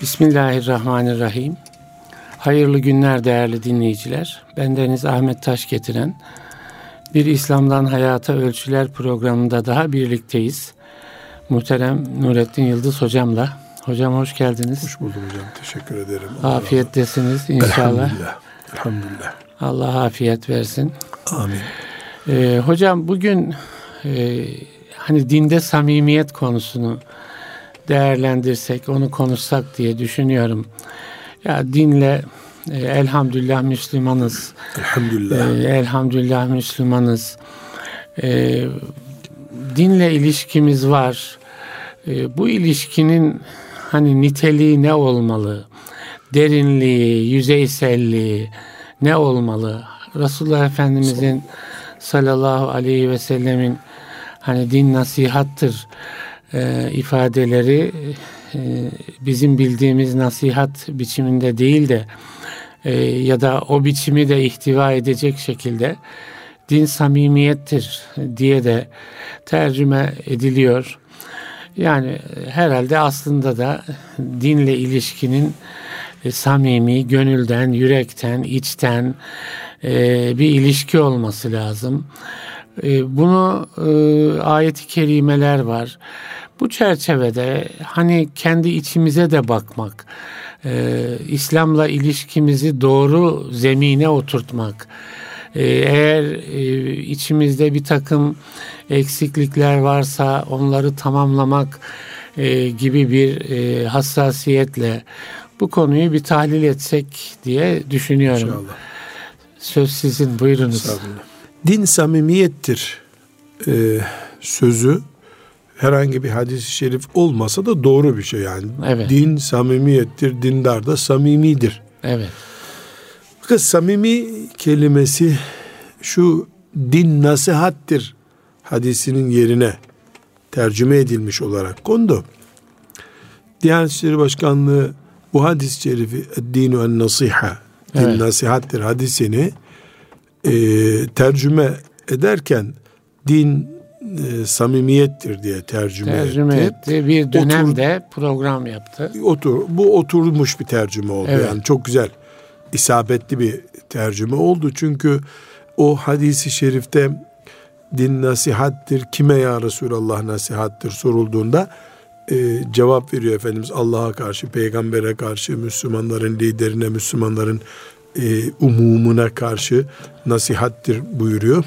Bismillahirrahmanirrahim. Hayırlı günler değerli dinleyiciler. Bendeniz Ahmet Taşgetiren. Bir İslam'dan Hayata Ölçüler programında daha birlikteyiz. Muhterem Nurettin Yıldız hocamla. Hocam hoş geldiniz. Hoş buldum hocam. Teşekkür ederim. Afiyettesiniz inşallah. Elhamdülillah. Allah afiyet versin. Amin. Hocam bugün hani dinde samimiyet konusunu değerlendirsek, onu konuşsak diye düşünüyorum. Ya dinle elhamdülillah Müslümanız. Elhamdülillah. Elhamdülillah Müslümanız. Dinle ilişkimiz var. Bu ilişkinin hani niteliği ne olmalı? Derinliği, yüzeyselliği ne olmalı? Resulullah Efendimizin sallallahu aleyhi ve sellemin hani din nasihattır ifadeleri bizim bildiğimiz nasihat biçiminde değil de ya da o biçimi de ihtiva edecek şekilde din samimiyettir diye de tercüme ediliyor. Yani herhalde aslında da dinle ilişkinin samimi, gönülden, yürekten, içten bir ilişki olması lazım. Bunu ayet-i kerimeler var. Bu çerçevede hani kendi içimize de bakmak, İslam'la ilişkimizi doğru zemine oturtmak, eğer içimizde bir takım eksiklikler varsa onları tamamlamak gibi bir hassasiyetle bu konuyu bir tahlil etsek diye düşünüyorum. İnşallah. Söz sizin, buyurunuz. Din samimiyettir sözü herhangi bir hadis-i şerif olmasa da doğru bir şey yani. Evet. Din samimiyettir, dindar da samimidir. Evet. Fakat samimi kelimesi şu din nasihattir hadisinin yerine tercüme edilmiş olarak kondu. Diyanet İşleri Başkanlığı bu hadis-i şerifi "Dinu en nasiha", din evet, nasihattir hadisini tercüme ederken din samimiyettir diye tercüme etti. Bir dönemde program yaptı. Bu oturmuş bir tercüme oldu. Evet. Yani çok güzel, isabetli bir tercüme oldu. Çünkü o hadisi şerifte din nasihattir, kime ya Resulallah nasihattir sorulduğunda cevap veriyor Efendimiz. Allah'a karşı, peygambere karşı, Müslümanların liderine, Müslümanların umumuna karşı nasihattir buyuruyor.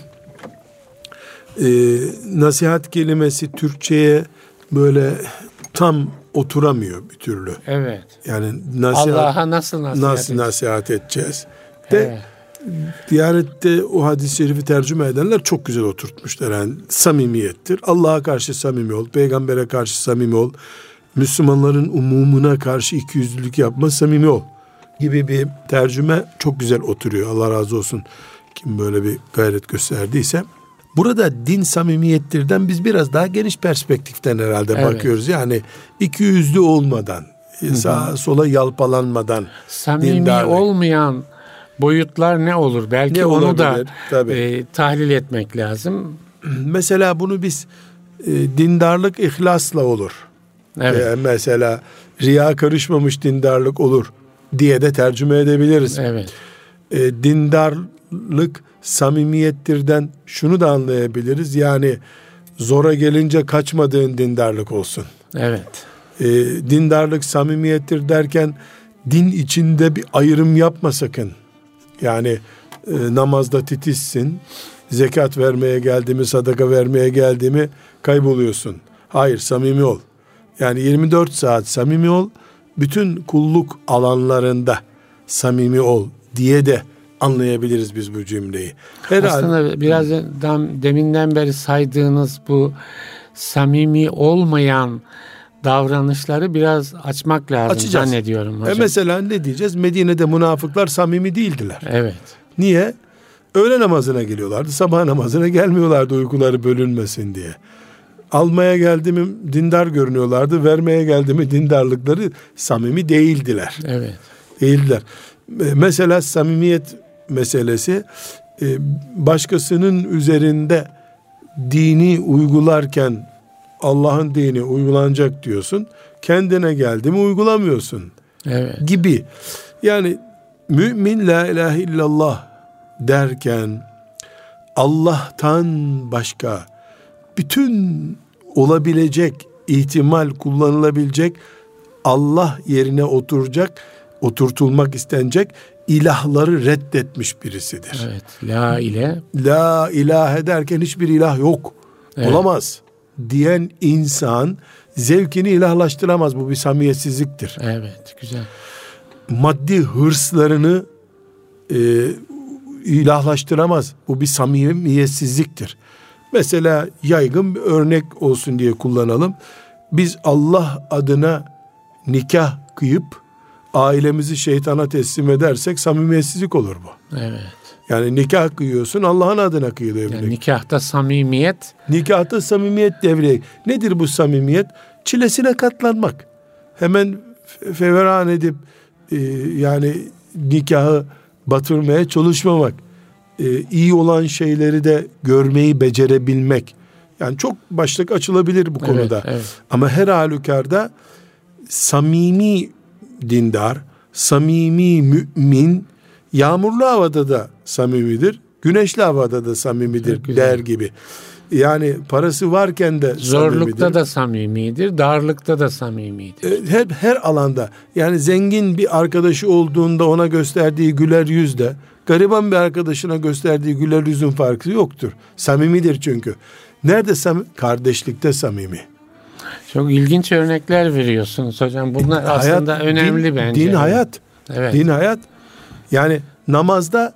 Nasihat kelimesi Türkçe'ye böyle tam oturamıyor bir türlü. Evet. Yani Allah'a nasıl nasihat edeceğiz? De, Diyanet'te o hadis-i şerifi tercüme edenler çok güzel oturtmuşlar. Yani samimiyettir. Allah'a karşı samimi ol, peygambere karşı samimi ol, Müslümanların umumuna karşı ikiyüzlülük yapma, samimi ol gibi bir tercüme çok güzel oturuyor. Allah razı olsun kim böyle bir gayret gösterdiyse. Burada din samimiyettirden biz biraz daha geniş perspektiften herhalde bakıyoruz. Yani ikiyüzlü olmadan, sağa sola yalpalanmadan. Samimi dindarlık olmayan boyutlar ne olur? Belki ne onu da tahlil etmek lazım. Mesela bunu biz dindarlık ihlasla olur. Evet. Mesela riya karışmamış dindarlık olur diye de tercüme edebiliriz. Evet. Dindarlık samimiyettirden şunu da anlayabiliriz. Yani zora gelince kaçmadığın dindarlık olsun. Evet. Dindarlık samimiyettir derken din içinde bir ayrım yapma sakın. Yani namazda titizsin, zekat vermeye geldi mi, sadaka vermeye geldi mi kayboluyorsun. Hayır, samimi ol. Yani 24 saat samimi ol. Bütün kulluk alanlarında samimi ol diye de anlayabiliriz biz bu cümleyi. Aslında birazdan deminden beri saydığınız bu samimi olmayan davranışları biraz açmak lazım. Açacağız zannediyorum hocam. Mesela ne diyeceğiz? Medine'de münafıklar samimi değildiler. Evet. Niye? Öğle namazına geliyorlardı, sabah namazına gelmiyorlardı uykuları bölünmesin diye. Almaya geldi mi dindar görünüyorlardı, vermeye geldi mi dindarlıkları samimi değildiler. Evet. Değildiler. Mesela samimiyet meselesi başkasının üzerinde dini uygularken Allah'ın dini uygulanacak diyorsun. Kendine geldi mi uygulamıyorsun. evet, gibi. Yani mümin la ilahe illallah derken Allah'tan başka bütün olabilecek, ihtimal kullanılabilecek, Allah yerine oturtulmak istenecek ilahları reddetmiş birisidir. Evet. La ilahe derken hiçbir ilah yok, evet, olamaz diyen insan zevkini ilahlaştıramaz. Bu bir samimiyetsizliktir. Evet, güzel. Maddi hırslarını ilahlaştıramaz. Bu bir samimiyetsizliktir. Mesela yaygın bir örnek olsun diye kullanalım. Biz Allah adına nikah kıyıp ailemizi şeytana teslim edersek samimiyetsizlik olur bu. Evet. Yani nikah kıyıyorsun, Allah'ın adına kıyılıyor. Yani nikahta samimiyet devreye. Nedir bu samimiyet? Çilesine katlanmak. Hemen feveran edip yani nikahı batırmaya çalışmamak. İyi olan şeyleri de görmeyi becerebilmek. Yani çok başlık açılabilir bu konuda. Evet, evet. Ama her halükarda samimi dindar, samimi mümin, yağmurlu havada da samimidir, güneşli havada da samimidir der gibi. Yani parası varken de zorlukta samimidir, da samimidir, darlıkta da samimidir. Her alanda. Yani zengin bir arkadaşı olduğunda ona gösterdiği güler yüzle gariban bir arkadaşına gösterdiği güler yüzün farkı yoktur. Samimidir çünkü. Nerede kardeşlikte samimi. Çok ilginç örnekler veriyorsunuz hocam. Bunlar aslında hayat, önemli din, bence. Din hayat. Evet. Din hayat. Yani namazda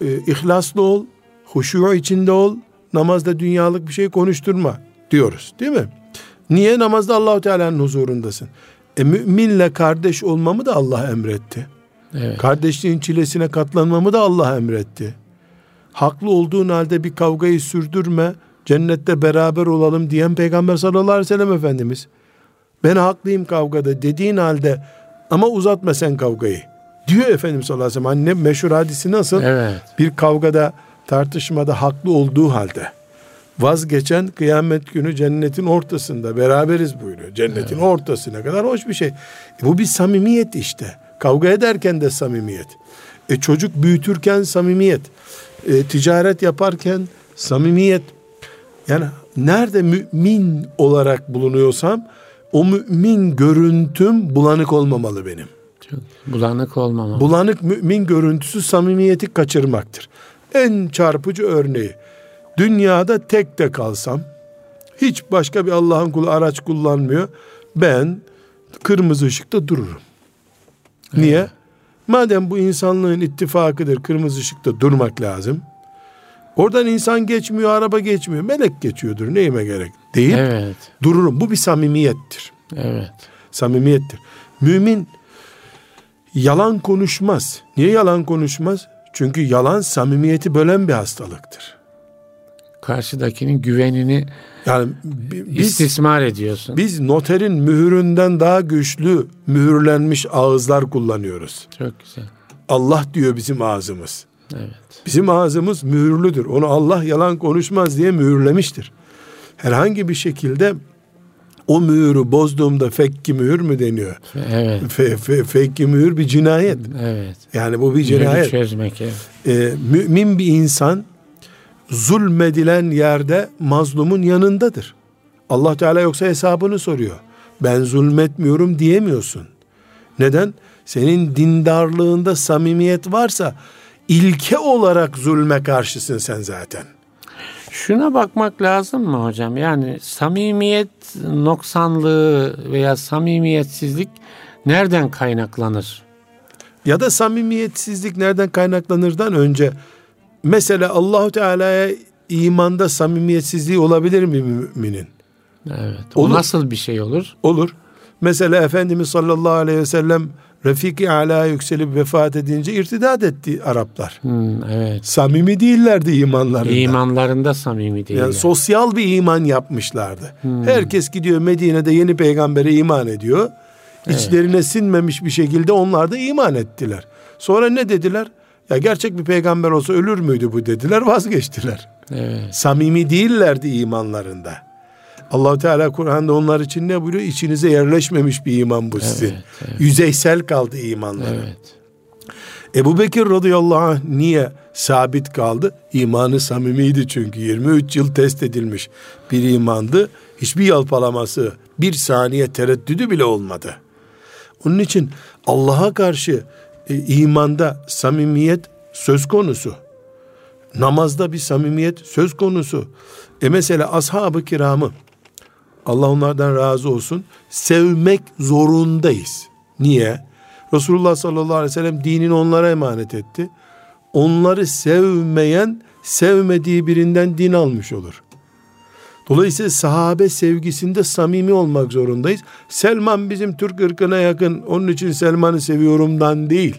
ihlaslı ol, huşu içinde ol, namazda dünyalık bir şey konuşturma diyoruz, değil mi? Niye? Namazda Allah-u Teala'nın huzurundasın. Müminle kardeş olmamı da Allah emretti. Evet. Kardeşliğin çilesine katlanmamı da Allah emretti. Haklı olduğun halde bir kavgayı sürdürme, cennette beraber olalım diyen Peygamber sallallahu aleyhi ve sellem Efendimiz, ben haklıyım kavgada dediğin halde ama uzatma sen kavgayı diyor Efendimiz sallallahu aleyhi ve sellem. Anne meşhur hadisi nasıl? Evet. Bir kavgada, tartışmada haklı olduğu halde vazgeçen kıyamet günü cennetin ortasında beraberiz buyuruyor. Cennetin, evet, ortasına kadar hoş bir şey. Bu bir samimiyet işte. Kavga ederken de samimiyet. Çocuk büyütürken samimiyet. Ticaret yaparken samimiyet. Yani nerede mümin olarak bulunuyorsam o mümin görüntüm bulanık olmamalı benim. Bulanık olmamalı. Bulanık mümin görüntüsü samimiyeti kaçırmaktır. En çarpıcı örneği, dünyada tek de kalsam, hiç başka bir Allah'ın kulu araç kullanmıyor, ben kırmızı ışıkta dururum. Niye? Evet. Madem bu insanlığın ittifakıdır, kırmızı ışıkta durmak lazım. Oradan insan geçmiyor, araba geçmiyor, melek geçiyordur, neyime gerek deyip, evet, dururum. Bu bir samimiyettir. Evet. Samimiyettir. Mümin yalan konuşmaz. Niye yalan konuşmaz? Çünkü yalan samimiyeti bölen bir hastalıktır. Karşıdakinin güvenini yani istismar ediyorsun. Biz noterin mühüründen daha güçlü mühürlenmiş ağızlar kullanıyoruz. Çok güzel. Allah diyor bizim ağzımız. Evet. Bizim ağzımız mühürlüdür. Onu Allah yalan konuşmaz diye mühürlemiştir. Herhangi bir şekilde o mühürü bozduğumda fekki mühür mü deniyor? Evet. Fekki mühür bir cinayet. Evet. Yani bu bir cinayet. Çözmek, evet. Mümin bir insan zulmedilen yerde mazlumun yanındadır. Allah Teala yoksa hesabını soruyor. Ben zulmetmiyorum diyemiyorsun. Neden? Senin dindarlığında samimiyet varsa ilke olarak zulme karşısın sen zaten. Şuna bakmak lazım mı hocam? Yani samimiyet noksanlığı veya samimiyetsizlik nereden kaynaklanır? Ya da samimiyetsizlik nereden kaynaklanırdan önce, mesela Allah-u Teala'ya imanda samimiyetsizliği olabilir mi müminin? Evet. O nasıl bir şey olur? Olur. Mesela Efendimiz sallallahu aleyhi ve sellem Refik-i Ala yükselip vefat edince irtidat etti Araplar. Evet. Samimi değillerdi imanlarında. İmanlarında samimi değiller. Yani sosyal bir iman yapmışlardı. Herkes gidiyor Medine'de yeni peygambere iman ediyor. Evet. İçlerine sinmemiş bir şekilde onlar da iman ettiler. Sonra ne dediler? Ya gerçek bir peygamber olsa ölür müydü bu dediler, vazgeçtiler. Evet. Samimi değillerdi imanlarında. Allah-u Teala Kur'an'da onlar için ne buyuruyor? İçinize yerleşmemiş bir iman bu sizin. Evet, evet. Yüzeysel kaldı imanları. Evet. Ebu Bekir radıyallahu anh niye sabit kaldı? İmanı samimiydi çünkü. 23 yıl test edilmiş bir imandı. Hiçbir yalpalaması, bir saniye tereddüdü bile olmadı. Onun için Allah'a karşı imanda samimiyet söz konusu. Namazda bir samimiyet söz konusu. Mesela ashab-ı kiramı, Allah onlardan razı olsun, sevmek zorundayız. Niye? Resulullah sallallahu aleyhi ve sellem dinini onlara emanet etti. Onları sevmeyen, sevmediği birinden din almış olur. Dolayısıyla sahabe sevgisinde samimi olmak zorundayız. Selman bizim Türk ırkına yakın, onun için Selman'ı seviyorumdan değil.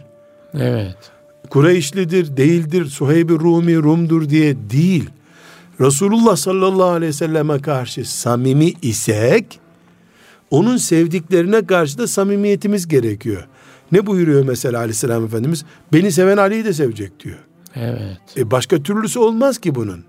Evet. Kureyşlidir, değildir, Suheyb-i Rumi, Rum'dur diye değil. Resulullah sallallahu aleyhi ve selleme karşı samimi isek, onun sevdiklerine karşı da samimiyetimiz gerekiyor. Ne buyuruyor mesela Aleyhisselam Efendimiz? Beni seven Ali'yi de sevecek diyor. Evet. Başka türlüsü olmaz ki bunun.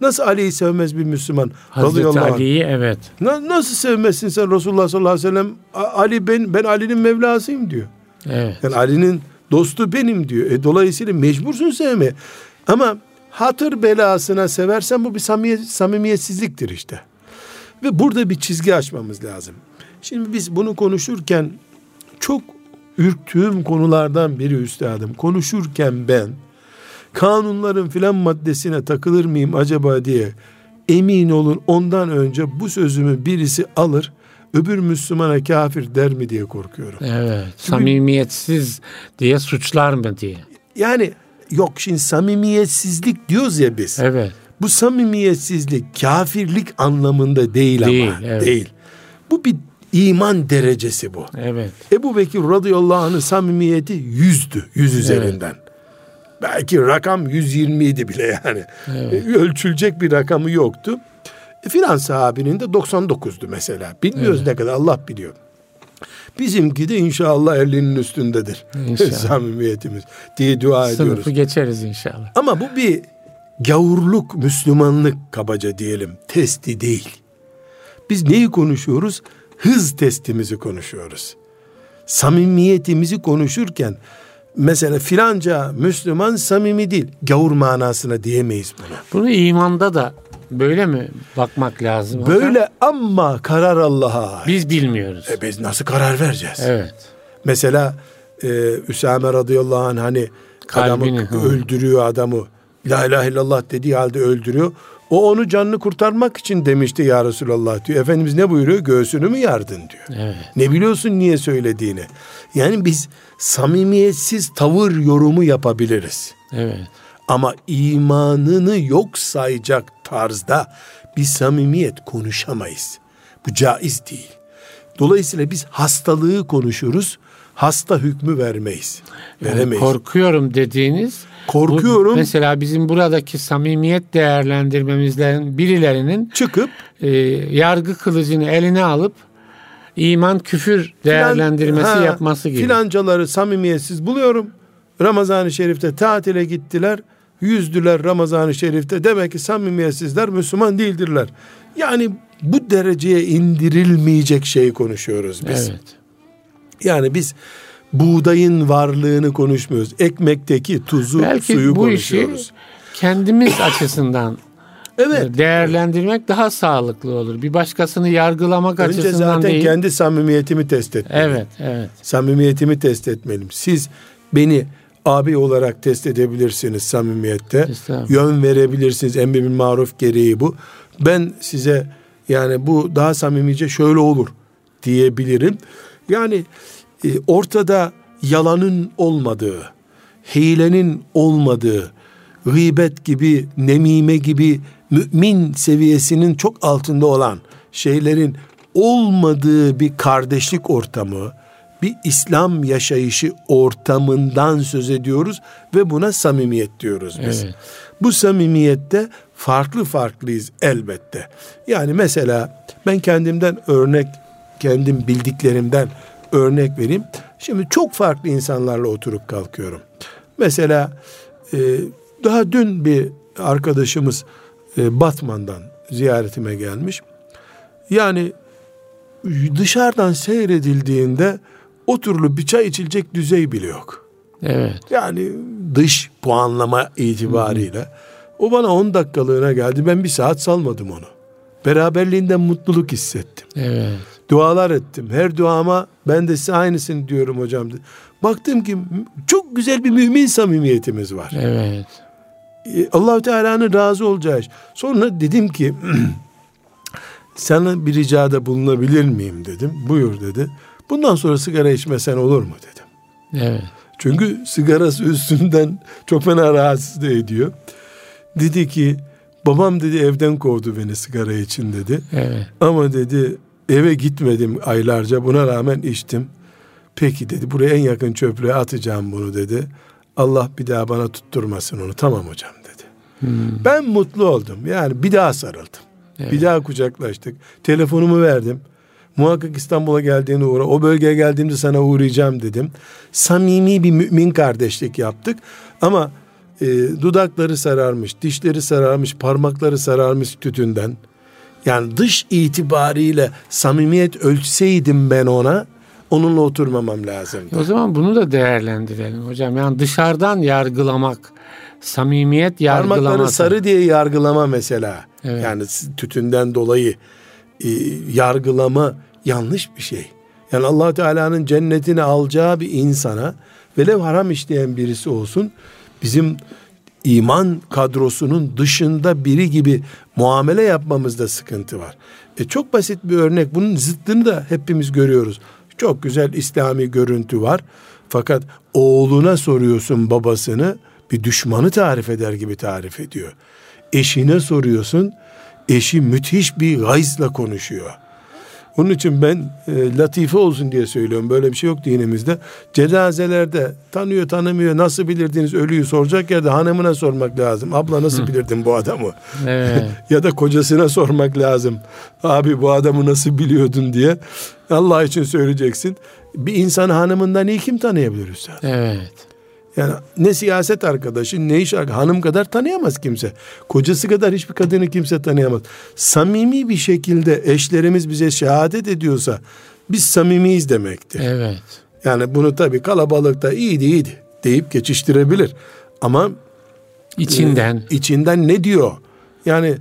Nasıl Ali'yi sevmez bir Müslüman? Hazreti Ali'yi evet. Nasıl sevmezsin sen Resulullah sallallahu aleyhi ve sellem? Ali ben Ali'nin Mevlasıyım diyor. Evet. Yani Ali'nin dostu benim diyor. Dolayısıyla mecbursun sevmeye. Ama hatır belasına seversen bu bir samimiyetsizliktir işte. Ve burada bir çizgi açmamız lazım. Şimdi biz bunu konuşurken çok ürktüğüm konulardan biri üstadım. Konuşurken ben kanunların filan maddesine takılır mıyım acaba diye emin olun ondan önce bu sözümü birisi alır, öbür Müslümana kafir der mi diye korkuyorum. Evet. Çünkü, samimiyetsiz diye suçlar mı diye. Yani yok şimdi samimiyetsizlik diyoruz ya biz. Evet. Bu samimiyetsizlik kafirlik anlamında değil ama. Evet. Değil. Bu bir İman derecesi bu. Evet. Ebu Bekir radıyallahu anh'ın samimiyeti 100'dü. 100 üzerinden. Evet. Belki rakam 120 idi bile yani. Evet. Ölçülecek bir rakamı yoktu. Filan sahabinin de 99'du mesela. Bilmiyoruz evet. Ne kadar Allah biliyor. Bizimki de inşallah 50'nin üstündedir. İnşallah. Samimiyetimiz diye dua ediyoruz. Sınıfı geçeriz inşallah. Ama bu bir gavurluk, Müslümanlık kabaca diyelim. Testi değil. Biz neyi konuşuyoruz? Hız testimizi konuşuyoruz. Samimiyetimizi konuşurken mesela filanca Müslüman samimi değil. Gavur manasına diyemeyiz bunu. Bunu imanda da böyle mi bakmak lazım? Böyle ama karar Allah'a ait. Biz bilmiyoruz. Biz nasıl karar vereceğiz? Evet. Mesela Üsame radıyallahu anh hani kalbini, adamı öldürüyor adamı. La ilahe illallah dediği halde öldürüyor. O onu canını kurtarmak için demişti ya Resulallah diyor. Efendimiz ne buyuruyor? Göğsünü mü yardın diyor. Evet. Ne biliyorsun niye söylediğini. Yani biz samimiyetsiz tavır yorumu yapabiliriz. Evet. Ama imanını yok sayacak tarzda bir samimiyet konuşamayız. Bu caiz değil. Dolayısıyla biz hastalığı konuşuruz. Hasta hükmü vermeyiz. Veremeyiz. Korkuyorum dediğiniz... Korkuyorum. Mesela bizim buradaki samimiyet değerlendirmemizden birilerinin çıkıp yargı kılıcını eline alıp iman küfür değerlendirmesi yapması gibi. Filancaları samimiyetsiz buluyorum. Ramazan-ı Şerif'te tatile gittiler. Yüzdüler Ramazan-ı Şerif'te. Demek ki samimiyetsizler Müslüman değildirler. Yani bu dereceye indirilmeyecek şeyi konuşuyoruz biz. Evet. Yani biz buğdayın varlığını konuşmuyoruz. Ekmekteki tuzu, belki suyu konuşuyoruz. Belki bu işi kendimiz açısından evet. değerlendirmek daha sağlıklı olur. Bir başkasını yargılamak önce açısından zaten değil. Zaten kendi samimiyetimi test etmeliyim. Evet, evet. Samimiyetimi test etmeliyim. Siz beni abi olarak test edebilirsiniz samimiyette. Yön verebilirsiniz. Emri bil maruf gereği bu. Ben size yani bu daha samimice şöyle olur diyebilirim. Yani ortada yalanın olmadığı, hilenin olmadığı, gıybet gibi, nemime gibi mümin seviyesinin çok altında olan şeylerin olmadığı bir kardeşlik ortamı, bir İslam yaşayışı ortamından söz ediyoruz ve buna samimiyet diyoruz biz. Evet. Bu samimiyette farklı farklıyız elbette. Yani mesela ben kendim bildiklerimden örnek vereyim. Şimdi çok farklı insanlarla oturup kalkıyorum. Mesela daha dün bir arkadaşımız Batman'dan ziyaretime gelmiş. Yani dışarıdan seyredildiğinde o türlü bir çay içilecek düzey bile yok. Evet. Yani dış puanlama itibariyle. O bana 10 dakikalığına geldi. Ben bir saat salmadım onu. Beraberliğinden mutluluk hissettim. Evet. Dualar ettim. Her duama ben de size aynısını diyorum hocam. Baktım ki çok güzel bir mümin samimiyetimiz var. Evet. Allah-u Teala'nın razı olacağı iş. Sonra dedim ki sana bir ricada bulunabilir miyim dedim. Buyur dedi. Bundan sonra sigara içmesen olur mu dedim. Evet. Çünkü sigarası üstünden çok fena rahatsız ediyor. Dedi ki babam dedi evden kovdu beni sigara için dedi. Evet. Ama dedi eve gitmedim aylarca, buna rağmen içtim. Peki dedi buraya en yakın çöplüğe atacağım bunu dedi. Allah bir daha bana tutturmasın onu, tamam hocam dedi. Ben mutlu oldum yani, bir daha sarıldım. Evet. Bir daha kucaklaştık. Telefonumu verdim. Muhakkak İstanbul'a geldiğinde uğra. O bölgeye geldiğimde sana uğrayacağım dedim. Samimi bir mümin kardeşlik yaptık. Ama dudakları sararmış, dişleri sararmış, parmakları sararmış tütünden. Yani dış itibariyle samimiyet ölçseydim ben ona, onunla oturmamam lazımdı. O zaman bunu da değerlendirelim hocam. Yani dışarıdan yargılamak, samimiyet yargılamak. Parmakları sarı diye yargılama mesela. Evet. Yani tütünden dolayı yargılama yanlış bir şey. Yani Allah Teala'nın cennetine alacağı bir insana, velev haram işleyen birisi olsun, bizim iman kadrosunun dışında biri gibi muamele yapmamızda sıkıntı var. Çok basit bir örnek. Bunun zıttını da hepimiz görüyoruz. Çok güzel İslami görüntü var. Fakat oğluna soruyorsun babasını, bir düşmanı tarif eder gibi tarif ediyor. Eşine soruyorsun, eşi müthiş bir gayzla konuşuyor. Onun için ben latife olsun diye söylüyorum. Böyle bir şey yok dinimizde. Cenazelerde tanıyor tanımıyor, nasıl bilirdiniz ölüyü soracak yerde hanımına sormak lazım. Abla nasıl bilirdin bu adamı? Evet. Ya da kocasına sormak lazım. Abi bu adamı nasıl biliyordun diye. Allah için söyleyeceksin. Bir insanı hanımından iyi kim tanıyabilir Hüseyin? Evet. Yani ne siyaset arkadaşı ne iş arkadaşı, hanım kadar tanıyamaz kimse. Kocası kadar hiçbir kadını kimse tanıyamaz. Samimi bir şekilde eşlerimiz bize şehadet ediyorsa biz samimiyiz demektir. Evet. Yani bunu tabii kalabalıkta iyiydi deyip geçiştirebilir. Ama içinden ne diyor? Yani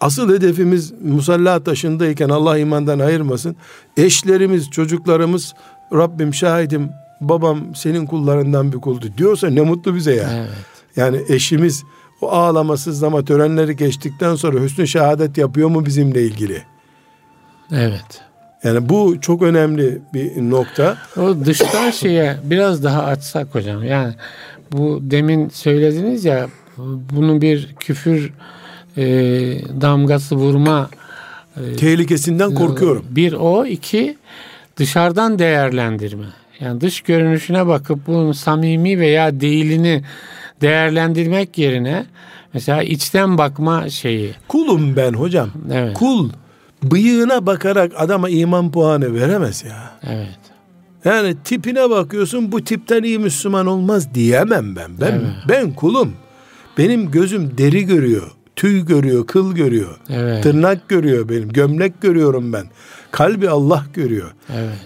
asıl hedefimiz musalla taşındayken, Allah imandan ayırmasın, eşlerimiz, çocuklarımız Rabbim şahidim babam senin kullarından bir kuldu diyorsa ne mutlu bize yani. Evet. Yani eşimiz o ağlamasız ama törenleri geçtikten sonra hüsnü şehadet yapıyor mu bizimle ilgili? Evet. Yani bu çok önemli bir nokta. O dıştan şeye biraz daha açsak hocam. Yani bu demin söylediniz ya, bunun bir küfür damgası vurma tehlikesinden korkuyorum. Bir o, iki dışarıdan değerlendirme. Yani dış görünüşüne bakıp bunun samimi veya değilini değerlendirmek yerine mesela içten bakma şeyi. Kulum ben hocam. Evet. Kul bıyığına bakarak adama iman puanı veremez ya. Evet. Yani tipine bakıyorsun, bu tipten iyi Müslüman olmaz diyemem ben. Ben kulum. Benim gözüm deri görüyor, tüy görüyor, kıl görüyor. Evet. Tırnak görüyor benim, gömlek görüyorum ben. Kalbi Allah görüyor. Evet.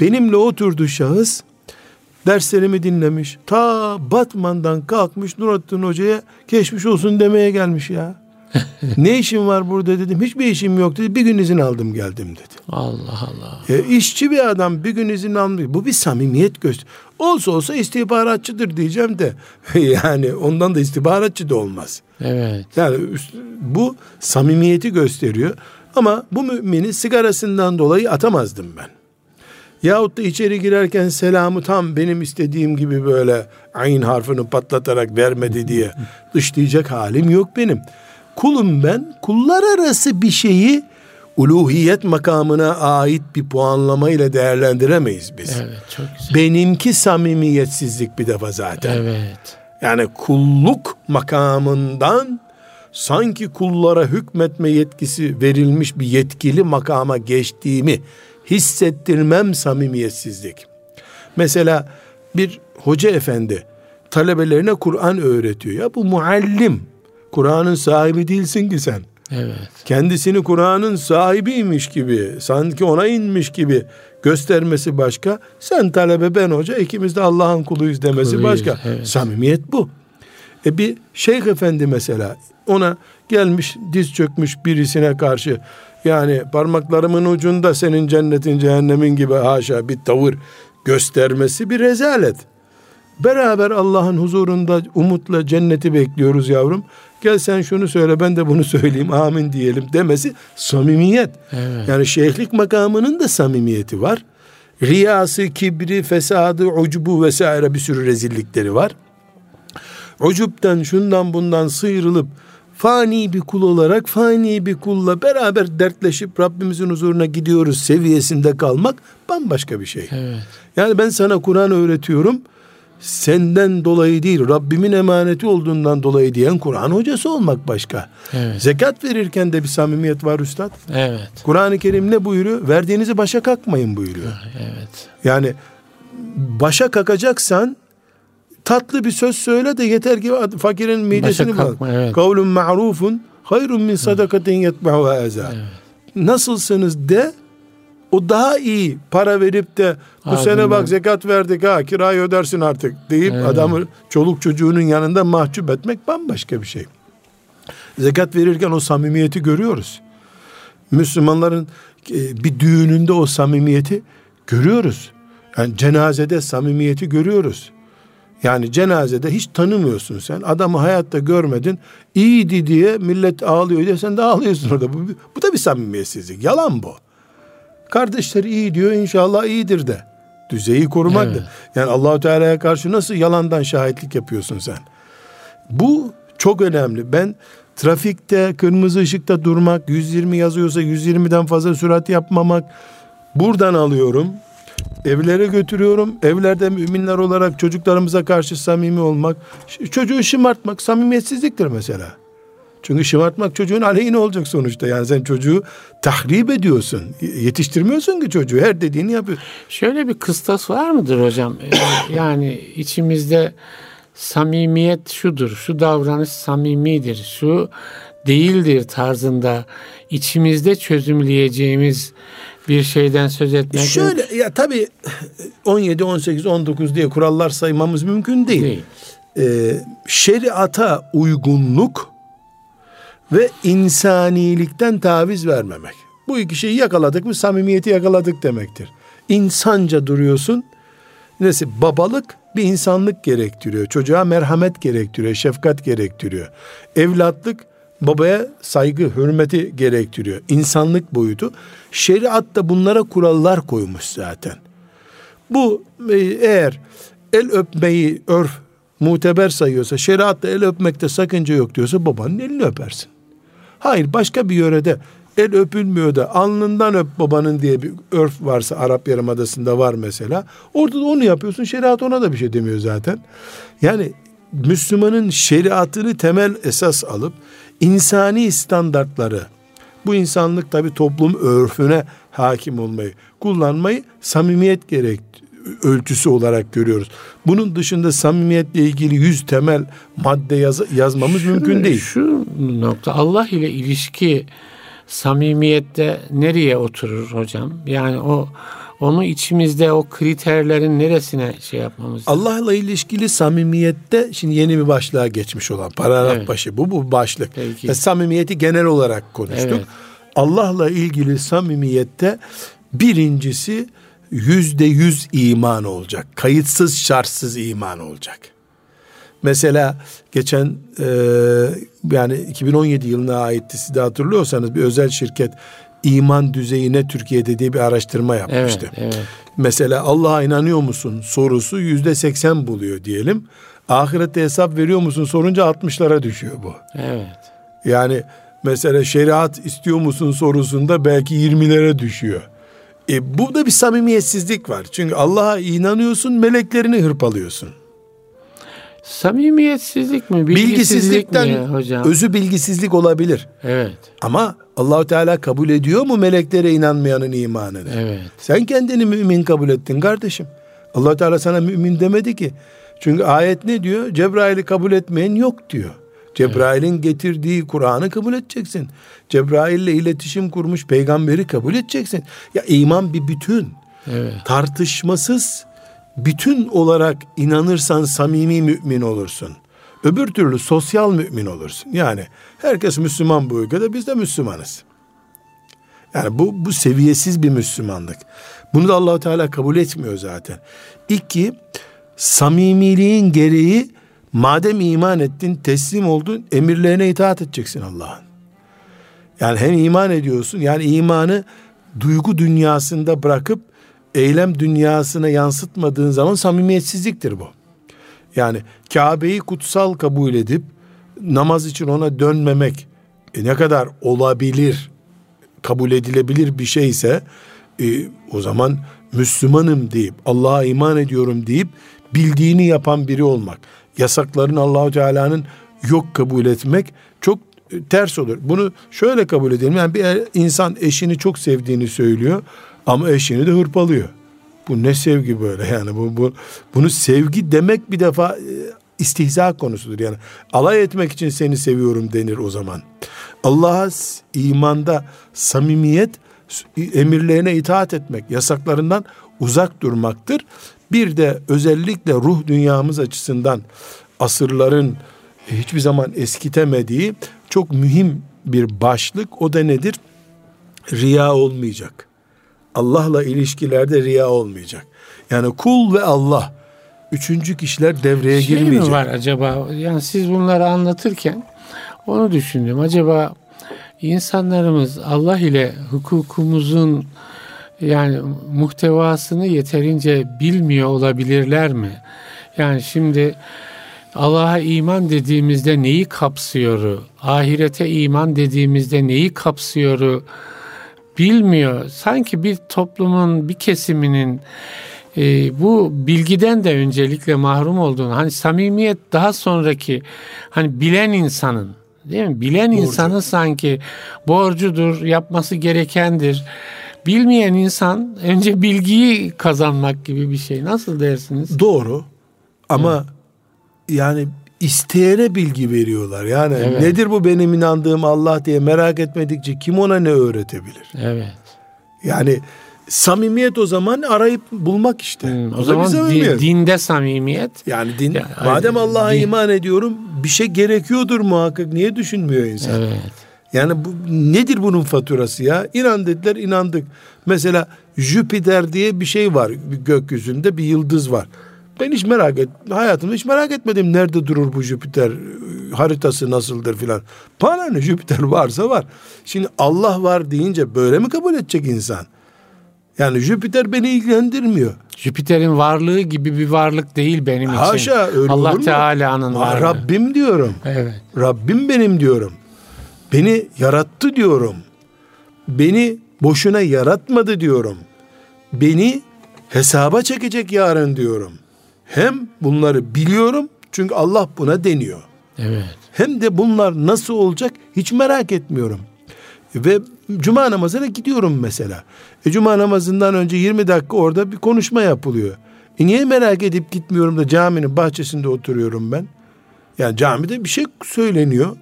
Benimle oturduğu şahıs derslerimi dinlemiş. Ta Batman'dan kalkmış Nurettin Hoca'ya geçmiş olsun demeye gelmiş ya. Ne işin var burada dedim. Hiçbir işim yok dedi. Bir gün izin aldım geldim dedi. Allah Allah. İşçi bir adam bir gün izin almış. Bu bir samimiyet göster. Olsa olsa istihbaratçıdır diyeceğim de yani ondan da istihbaratçı da olmaz. Evet. Yani bu samimiyeti gösteriyor. Ama bu mümini sigarasından dolayı atamazdım ben. Yahut da içeri girerken selamı tam benim istediğim gibi böyle ayn harfını patlatarak vermedi diye dışlayacak halim yok benim. Kulum ben, kullar arası bir şeyi uluhiyet makamına ait bir puanlama ile değerlendiremeyiz biz. Evet, çok güzel. Benimki samimiyetsizlik bir defa zaten. Evet. Yani kulluk makamından sanki kullara hükmetme yetkisi verilmiş bir yetkili makama geçtiğimi hissettirmem samimiyetsizlik. Mesela bir hoca efendi talebelerine Kur'an öğretiyor. Ya bu muallim. Kur'an'ın sahibi değilsin ki sen. Evet. Kendisini Kur'an'ın sahibiymiş gibi, sanki ona inmiş gibi göstermesi başka. Sen talebe, ben hoca, ikimiz de Allah'ın kuluyuz demesi başka. Evet. Samimiyet bu. Bir şeyh efendi mesela, ona gelmiş diz çökmüş birisine karşı, yani parmaklarımın ucunda senin cennetin cehennemin gibi, haşa, bir tavır göstermesi bir rezalet. Beraber Allah'ın huzurunda umutla cenneti bekliyoruz yavrum. Gel sen şunu söyle, ben de bunu söyleyeyim, amin diyelim demesi samimiyet. Evet. Yani şeyhlik makamının da samimiyeti var. Riyası, kibri, fesadı, ucubu vesaire bir sürü rezillikleri var. Ucuptan, şundan bundan sıyrılıp fani bir kul olarak, fani bir kulla beraber dertleşip Rabbimizin huzuruna gidiyoruz seviyesinde kalmak bambaşka bir şey. Evet. Yani ben sana Kur'an öğretiyorum, senden dolayı değil, Rabbimin emaneti olduğundan dolayı diyen Kur'an hocası olmak başka. Evet. Zekat verirken de bir samimiyet var üstad. Evet. Kur'an-ı Kerim ne buyuruyor? Verdiğinizi başa kakmayın buyuruyor. Evet. Yani başa kakacaksan tatlı bir söz söyle de yeter ki fakirin midesini bulan. Evet. Kavlun ma'rufun hayrun min sadakatin yetba'uha eza. Nasılsınız de, o daha iyi. Para verip de bu sene bak zekat verdik ha, kirayı ödersin artık deyip adamı çoluk çocuğunun yanında mahcup etmek bambaşka bir şey. Zekat verirken o samimiyeti görüyoruz. Müslümanların bir düğününde o samimiyeti görüyoruz. Yani cenazede samimiyeti görüyoruz. Yani cenazede hiç tanımıyorsun sen. Adamı hayatta görmedin. İyiydi diye millet ağlıyor diye sen de ağlıyorsun orada. Bu da bir samimiyetsizlik. Yalan bu. Kardeşleri iyi diyor, inşallah iyidir de. Düzeyi korumak da. Yani Allah-u Teala'ya karşı nasıl yalandan şahitlik yapıyorsun sen? Bu çok önemli. Ben trafikte, kırmızı ışıkta durmak, 120 yazıyorsa 120'den fazla sürat yapmamak, buradan alıyorum. Evlere götürüyorum. Evlerde müminler olarak çocuklarımıza karşı samimi olmak. Çocuğu şımartmak samimiyetsizliktir mesela. Çünkü şımartmak çocuğun aleyhine olacak sonuçta. Yani sen çocuğu tahrip ediyorsun. Yetiştirmiyorsun ki çocuğu. Her dediğini yapıyor. Şöyle bir kıstas var mıdır hocam? Yani içimizde samimiyet şudur, şu davranış samimidir, şu değildir tarzında içimizde çözümleyeceğimiz bir şeyden söz etmek. Şöyle ya, tabii 17, 18, 19 diye kurallar saymamız mümkün değil. Şeriata uygunluk ve insanilikten taviz vermemek. Bu iki şeyi yakaladık mı samimiyeti yakaladık demektir. İnsanca duruyorsun. Neyse, babalık bir insanlık gerektiriyor. Çocuğa merhamet gerektiriyor, şefkat gerektiriyor. Evlatlık babaya saygı, hürmeti gerektiriyor. İnsanlık boyutu. Şeriat da bunlara kurallar koymuş zaten. Bu eğer el öpmeyi örf muteber sayıyorsa, şeriat da el öpmekte sakınca yok diyorsa babanın elini öpersin. Hayır, başka bir yörede el öpülmüyor da alnından öp babanın diye bir örf varsa, Arap Yarımadası'nda var mesela. Orada da onu yapıyorsun. Şeriat ona da bir şey demiyor zaten. Yani Müslümanın şeriatını temel esas alıp insani standartları, bu insanlık tabii toplum örfüne hakim olmayı, kullanmayı samimiyet ölçüsü olarak görüyoruz. Bunun dışında samimiyetle ilgili 100 temel madde yazmamız mümkün değil. Şu nokta, Allah ile ilişki samimiyette nereye oturur hocam? Yani onu içimizde o kriterlerin neresine şey yapmamız lazım? Allah'la ilişkili samimiyette şimdi yeni bir başlığa geçmiş olan paragraf başı bu başlık. Samimiyeti genel olarak konuştuk. Evet. Allah'la ilgili samimiyette birincisi 100% iman olacak. Kayıtsız şartsız iman olacak. Mesela geçen yani 2017 yılına aitti, siz de hatırlıyorsanız bir özel şirket iman düzeyine Türkiye'de diye bir araştırma yapmıştı. Evet. Mesela Allah'a inanıyor musun sorusu 80% buluyor diyelim. Ahirette hesap veriyor musun sorunca 60'lara düşüyor bu. Evet. Yani mesela şeriat istiyor musun sorusunda belki 20'lere düşüyor. Burada bir samimiyetsizlik var. Çünkü Allah'a inanıyorsun, meleklerini hırpalıyorsun. Samimiyetsizlik mi? Bilgisizlikten mi hocam? Özü bilgisizlik olabilir. Evet. Ama Allah-u Teala kabul ediyor mu meleklere inanmayanın imanını? Evet. Sen kendini mümin kabul ettin kardeşim. Allah-u Teala sana mümin demedi ki. Çünkü ayet ne diyor? Cebrail'i kabul etmeyen yok diyor. Cebrail'in getirdiği Kur'an'ı kabul edeceksin. Cebrail'le iletişim kurmuş peygamberi kabul edeceksin. Ya iman bir bütün. Evet. Tartışmasız bütün olarak inanırsan samimi mümin olursun. Öbür türlü sosyal mümin olursun. Yani herkes Müslüman bu ülkede, biz de Müslümanız. Yani bu seviyesiz bir Müslümanlık. Bunu da Allah-u Teala kabul etmiyor zaten. İki, samimiliğin gereği madem iman ettin, teslim oldun, emirlerine itaat edeceksin Allah'ın. Yani hem iman ediyorsun, yani imanı duygu dünyasında bırakıp eylem dünyasına yansıtmadığın zaman samimiyetsizliktir bu. Yani Kabe'yi kutsal kabul edip namaz için ona dönmemek ne kadar olabilir, kabul edilebilir bir şeyse o zaman Müslümanım deyip, Allah'a iman ediyorum deyip bildiğini yapan biri olmak, yasaklarını Allahu Teala'nın yok kabul etmek çok ters olur. Bunu şöyle kabul edelim. Yani bir insan eşini çok sevdiğini söylüyor ama eşini de hırpalıyor. Bu ne sevgi böyle yani? Bunu sevgi demek bir defa istihza konusudur. Yani alay etmek için seni seviyorum denir o zaman. Allah'a imanda samimiyet, emirlerine itaat etmek, yasaklarından uzak durmaktır. Bir de özellikle ruh dünyamız açısından asırların hiçbir zaman eskitemediği çok mühim bir başlık. O da nedir? Riya olmayacak. Allah'la ilişkilerde riya olmayacak. Yani kul ve Allah, üçüncü kişiler devreye girmeyecek. Şey mi var acaba? Yani siz bunları anlatırken onu düşündüm. Acaba insanlarımız Allah ile hukukumuzun yani muhtevasını yeterince bilmiyor olabilirler mi? Yani şimdi Allah'a iman dediğimizde neyi kapsıyor? Ahirete iman dediğimizde neyi kapsıyor? Bilmiyor. Sanki bir toplumun bir kesiminin bu bilgiden de öncelikle mahrum olduğunu, hani samimiyet daha sonraki, hani bilen insanın, değil mi? Bilen insanın sanki borcudur, yapması gerekendir. Bilmeyen insan önce bilgiyi kazanmak gibi bir şey. Nasıl dersiniz? Doğru. Ama yani isteyene bilgi veriyorlar. Yani evet, nedir bu benim inandığım Allah diye merak etmedikçe kim ona ne öğretebilir? Evet. Yani samimiyet o zaman arayıp bulmak işte. O zaman dinde samimiyet. Yani din, ya, madem Allah'a iman ediyorum, bir şey gerekiyordur muhakkak. Niye düşünmüyor insan? Evet. Yani bu, nedir bunun faturası ya? İnan dediler, inandık. Mesela Jüpiter diye bir şey var gökyüzünde, bir yıldız var. Ben hiç hayatımda hiç merak etmedim. Nerede durur bu Jüpiter? Haritası nasıldır filan. Bana ne, Jüpiter varsa var. Şimdi Allah var deyince böyle mi kabul edecek insan? Yani Jüpiter beni ilgilendirmiyor. Jüpiter'in varlığı gibi bir varlık değil benim için. Haşa, öyle Allah olur mu? Teala'nın varlığı. Rabbim diyorum. Evet. Rabbim benim diyorum. Beni yarattı diyorum. Beni boşuna yaratmadı diyorum. Beni hesaba çekecek yarın diyorum. Hem bunları biliyorum çünkü Allah buna deniyor. Evet. Hem de bunlar nasıl olacak hiç merak etmiyorum. Ve cuma namazına gidiyorum mesela. Cuma namazından önce 20 dakika orada bir konuşma yapılıyor. Niye merak edip gitmiyorum da caminin bahçesinde oturuyorum ben? Yani camide bir şey söyleniyor.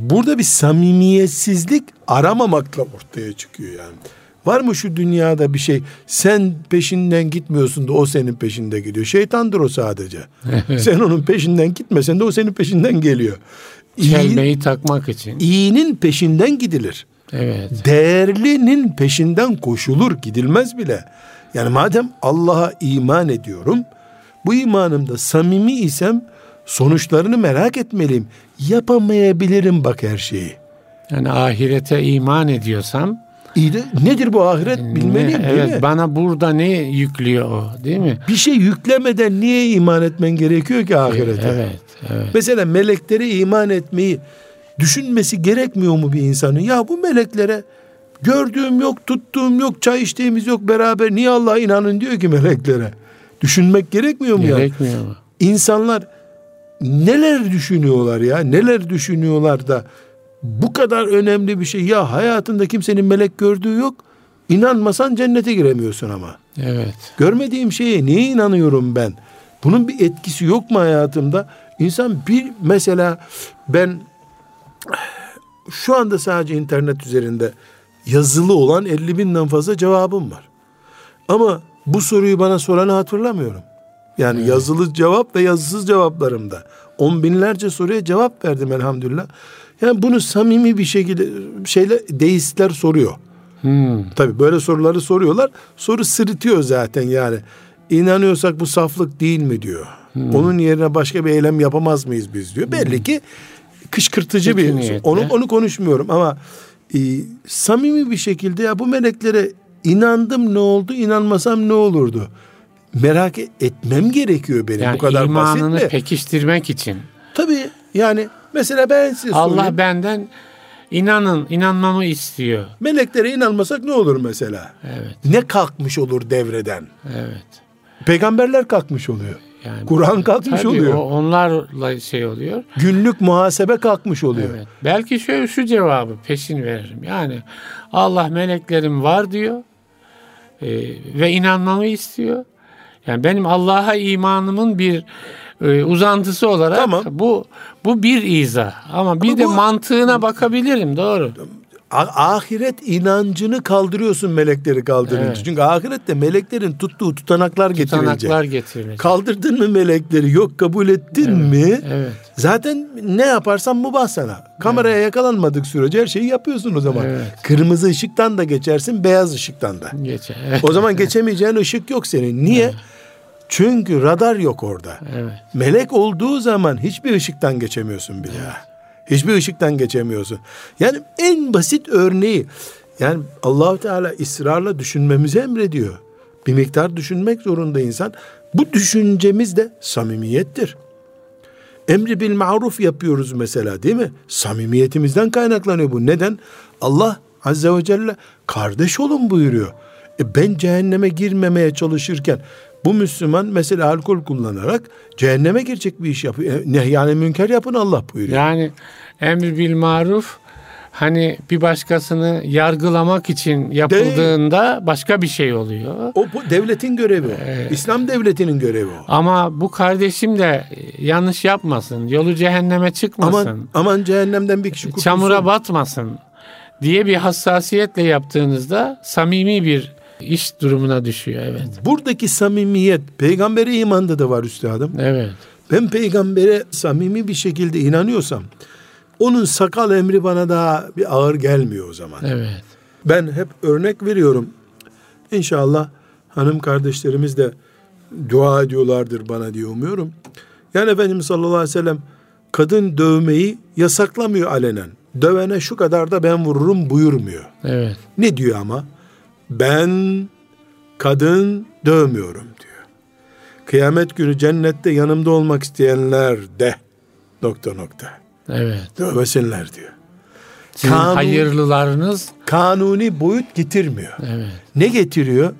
Burada bir samimiyetsizlik aramamakla ortaya çıkıyor yani. Var mı şu dünyada bir şey? Sen peşinden gitmiyorsun da o senin peşinde gidiyor. Şeytandır o sadece. Sen onun peşinden gitmesen de o senin peşinden geliyor. Çelmeyi takmak için. İyinin peşinden gidilir. Evet. Değerlinin peşinden koşulur, gidilmez bile. Yani madem Allah'a iman ediyorum, bu imanımda samimi isem sonuçlarını merak etmeliyim. Yapamayabilirim bak her şeyi. Yani ahirete iman ediyorsam, İyi de nedir bu ahiret bilmeliyim, değil mi? Evet, bana burada ne yüklüyor o, değil mi? Bir şey yüklemeden niye iman etmen gerekiyor ki ahirete? Evet. Mesela meleklere iman etmeyi düşünmesi gerekmiyor mu bir insanın? Ya bu meleklere gördüğüm yok, tuttuğum yok, çay içtiğimiz yok beraber, niye Allah'a inanın diyor ki meleklere? Düşünmek gerekmiyor mu ya? Gerekmiyor mu? İnsanlar neler düşünüyorlar ya? Neler düşünüyorlar da bu kadar önemli bir şey. Ya hayatında kimsenin melek gördüğü yok. İnanmasan cennete giremiyorsun ama. Evet. Görmediğim şeye niye inanıyorum ben? Bunun bir etkisi yok mu hayatımda? İnsan bir mesela ben şu anda sadece internet üzerinde yazılı olan 50.000'den fazla cevabım var. Ama bu soruyu bana soranı hatırlamıyorum. Yani yazılı cevap ve yazısız cevaplarımda 10.000'lerce soruya cevap verdim elhamdülillah. Yani bunu samimi bir şekilde deistler soruyor. Tabii böyle soruları soruyorlar. Soru sırıtıyor zaten yani. İnanıyorsak bu saflık değil mi diyor. Onun yerine başka bir eylem yapamaz mıyız biz diyor. Belli ki kışkırtıcı bir şey. Onu konuşmuyorum ama samimi bir şekilde ya bu meleklere inandım ne oldu, inanmasam ne olurdu? Merak etmem gerekiyor benim. Yani bu kadar basit mi? İmanını pekiştirmek için. Tabii yani mesela ben size sorayım. Allah benden inanmamı istiyor. Meleklere inanmasak ne olur mesela? Evet. Ne kalkmış olur devreden? Evet. Peygamberler kalkmış oluyor. Yani Kur'an kalkmış oluyor. Onlarla oluyor. Günlük muhasebe kalkmış oluyor. Evet. Belki şu cevabı peşin veririm. Yani Allah meleklerim var diyor ve inanmamı istiyor. Yani benim Allah'a imanımın bir uzantısı olarak bu bir izah. Ama bir de mantığına bakabilirim, doğru. Ahiret inancını kaldırıyorsun melekleri kaldırınca. Evet. Çünkü ahirette meleklerin tuttuğu tutanaklar getirilecek. Kaldırdın mı melekleri? Yok, kabul ettin mi? Evet. Zaten ne yaparsan mübah sana. Kameraya yakalanmadık sürece her şeyi yapıyorsun o zaman. Evet. Kırmızı ışıktan da geçersin, beyaz ışıktan da. O zaman geçemeyeceğin ışık yok senin. Niye? Evet. Çünkü radar yok orada. Evet. Melek olduğu zaman hiçbir ışıktan geçemiyorsun bile. Evet. Hiçbir ışıktan geçemiyorsun. Yani en basit örneği, yani Allah-u Teala ısrarla düşünmemizi emrediyor. Bir miktar düşünmek zorunda insan. Bu düşüncemiz de samimiyettir. Emri bil ma'ruf yapıyoruz mesela, değil mi? Samimiyetimizden kaynaklanıyor bu. Neden? Allah Azze ve Celle kardeş olun buyuruyor. Ben cehenneme girmemeye çalışırken bu Müslüman mesela alkol kullanarak cehenneme girecek bir iş yapıyor. Nehyan-ı münker yapın Allah buyuruyor. Yani emr-i bil maruf hani bir başkasını yargılamak için yapıldığında başka bir şey oluyor. Bu devletin görevi. İslam devletinin görevi o. Ama bu kardeşim de yanlış yapmasın. Yolu cehenneme çıkmasın. Aman cehennemden bir kişi kurtulsun. Çamura batmasın diye bir hassasiyetle yaptığınızda samimi bir iş durumuna düşüyor. Evet. Buradaki samimiyet peygambere imanda da var üstadım. Evet. Ben peygambere samimi bir şekilde inanıyorsam onun sakal emri bana daha bir ağır gelmiyor o zaman. Evet. Ben hep örnek veriyorum. İnşallah hanım kardeşlerimiz de dua ediyorlardır bana diye umuyorum. Yani Efendimiz sallallahu aleyhi ve sellem kadın dövmeyi yasaklamıyor alenen. Dövene şu kadar da ben vururum buyurmuyor. Evet. Ne diyor ama? Ben kadın dövmüyorum diyor. Kıyamet günü cennette yanımda olmak isteyenler de ... Evet. Dövmesinler diyor. Sizin hayırlılarınız kanuni boyut getirmiyor. Evet. Ne getiriyor?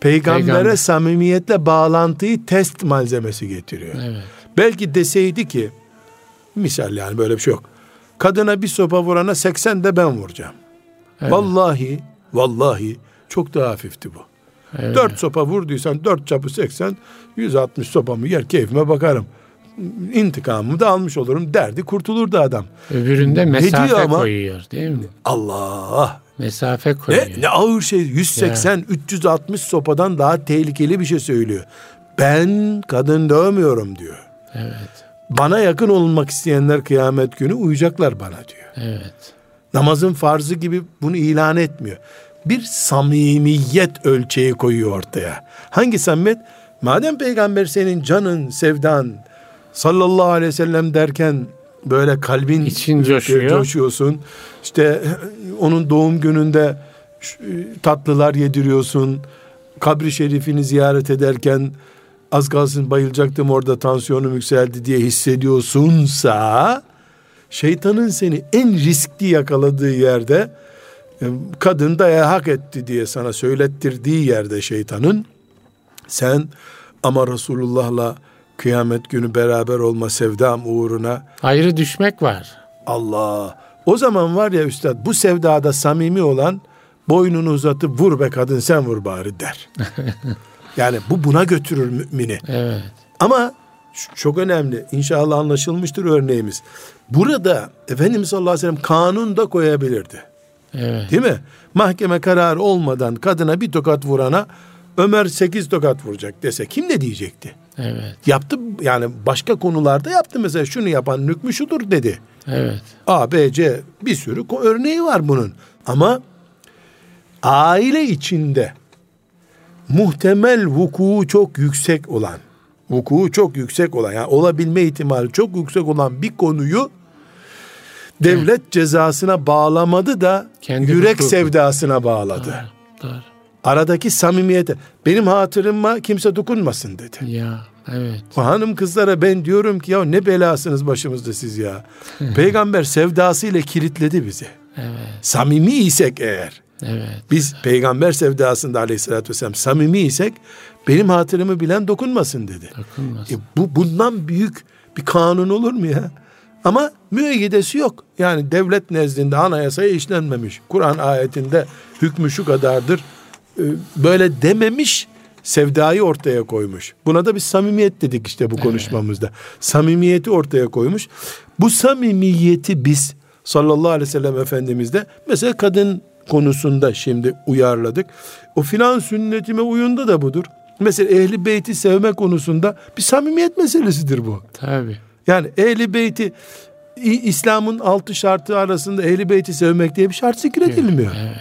Peygambere samimiyetle bağlantıyı test malzemesi getiriyor. Evet. Belki deseydi ki misal, yani böyle bir şey yok. Kadına bir sopa vurana 80 de ben vuracağım. Evet. Vallahi çok daha hafifti bu. Evet. 4 sopa vurduysan 4 × 80 160 sopamı yer, keyfime bakarım. İntikamımı da almış olurum derdi, kurtulurdu adam. Öbüründe mesafe koyuyor değil mi? Allah! Mesafe koyuyor. Ne ağır şey, 180, ya. 360 sopadan daha tehlikeli bir şey söylüyor. Ben kadın dövmüyorum diyor. Evet. Bana yakın olmak isteyenler kıyamet günü uyacaklar bana diyor. Evet. Namazın farzı gibi bunu ilan etmiyor. Bir samimiyet ölçeği koyuyor ortaya. Hangi samimiyet? Madem peygamber senin canın, sevdan sallallahu aleyhi ve sellem derken böyle kalbin için coşuyorsun. İşte onun doğum gününde tatlılar yediriyorsun. Kabri şerifini ziyaret ederken az kalsın bayılacaktım, orada tansiyonum yükseldi diye hissediyorsunsa, şeytanın seni en riskli yakaladığı yerde, kadın da hak etti diye sana söylettirdiği yerde şeytanın, sen ama Resulullah'la kıyamet günü beraber olma sevdam uğruna ayrı düşmek var. Allah! O zaman var ya üstad, bu sevdada samimi olan boynunu uzatıp vur be kadın sen vur bari der. Yani bu buna götürür mümini. Evet. Ama çok önemli. İnşallah anlaşılmıştır örneğimiz. Burada Efendimiz sallallahu aleyhi ve sellem kanun da koyabilirdi. Evet. Değil mi? Mahkeme kararı olmadan kadına bir tokat vurana Ömer 8 tokat vuracak dese kim ne diyecekti? Evet. Yaptı yani, başka konularda yaptı, mesela şunu yapan hükmü şudur dedi. Evet. A, B, C bir sürü örneği var bunun. Ama aile içinde muhtemel vuku çok yüksek olan, yani olabilme ihtimali çok yüksek olan bir konuyu devlet cezasına bağlamadı da kendi yürek sevdasına bağladı. Doğru, doğru. Aradaki samimiyete, benim hatırıma kimse dokunmasın dedi. Ya, evet. O hanım kızlara ben diyorum ki ya ne belasınız başımızda siz ya. Peygamber sevdasıyla kilitledi bizi. Evet. Samimi isek eğer. Evet. Biz peygamber sevdasında aleyhissalatü vesselam samimi isek, benim hatırımı bilen dokunmasın dedi. Dokunmasın. Bundan büyük bir kanun olur mu ya? Ama müeyyidesi yok. Yani devlet nezdinde anayasaya işlenmemiş. Kur'an ayetinde hükmü şu kadardır. Böyle dememiş, sevdayı ortaya koymuş. Buna da bir samimiyet dedik işte bu konuşmamızda. Evet. Samimiyeti ortaya koymuş. Bu samimiyeti biz sallallahu aleyhi ve sellem Efendimiz'de mesela kadın konusunda şimdi uyarladık. O filan sünnetime uyunda da budur. Mesela ehli beyti sevme konusunda bir samimiyet meselesidir bu. Tabii. Yani ehli beyti, İslam'ın 6 şartı arasında ehli beyti sevmek diye bir şart zikredilmiyor. Evet.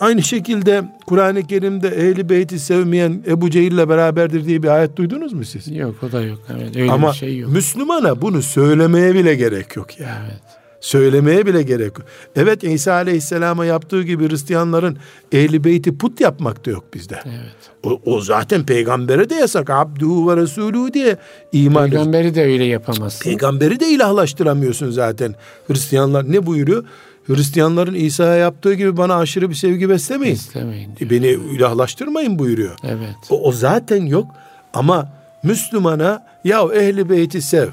Aynı şekilde Kur'an-ı Kerim'de ehli beyti sevmeyen Ebu Cehil ile beraberdir diye bir ayet duydunuz mu siz? Yok, o da yok. Evet, öyle ama bir şey yok. Müslümana bunu söylemeye bile gerek yok ya. Evet. Söylemeye bile gerek yok. Evet, İsa Aleyhisselam'a yaptığı gibi Hristiyanların ehli beyti put yapmak da yok bizde. Evet. O zaten peygambere de yasak. Abduhu ve Resulü diye iman. Peygamberi de öyle yapamazsın. Peygamberi de ilahlaştıramıyorsun zaten. Hristiyanlar ne buyuruyor? Hristiyanların İsa'ya yaptığı gibi bana aşırı bir sevgi beslemeyin. İstemeyin. Beni ilahlaştırmayın buyuruyor. Evet. O zaten yok. Ama Müslümana yahu ehli beyti sev,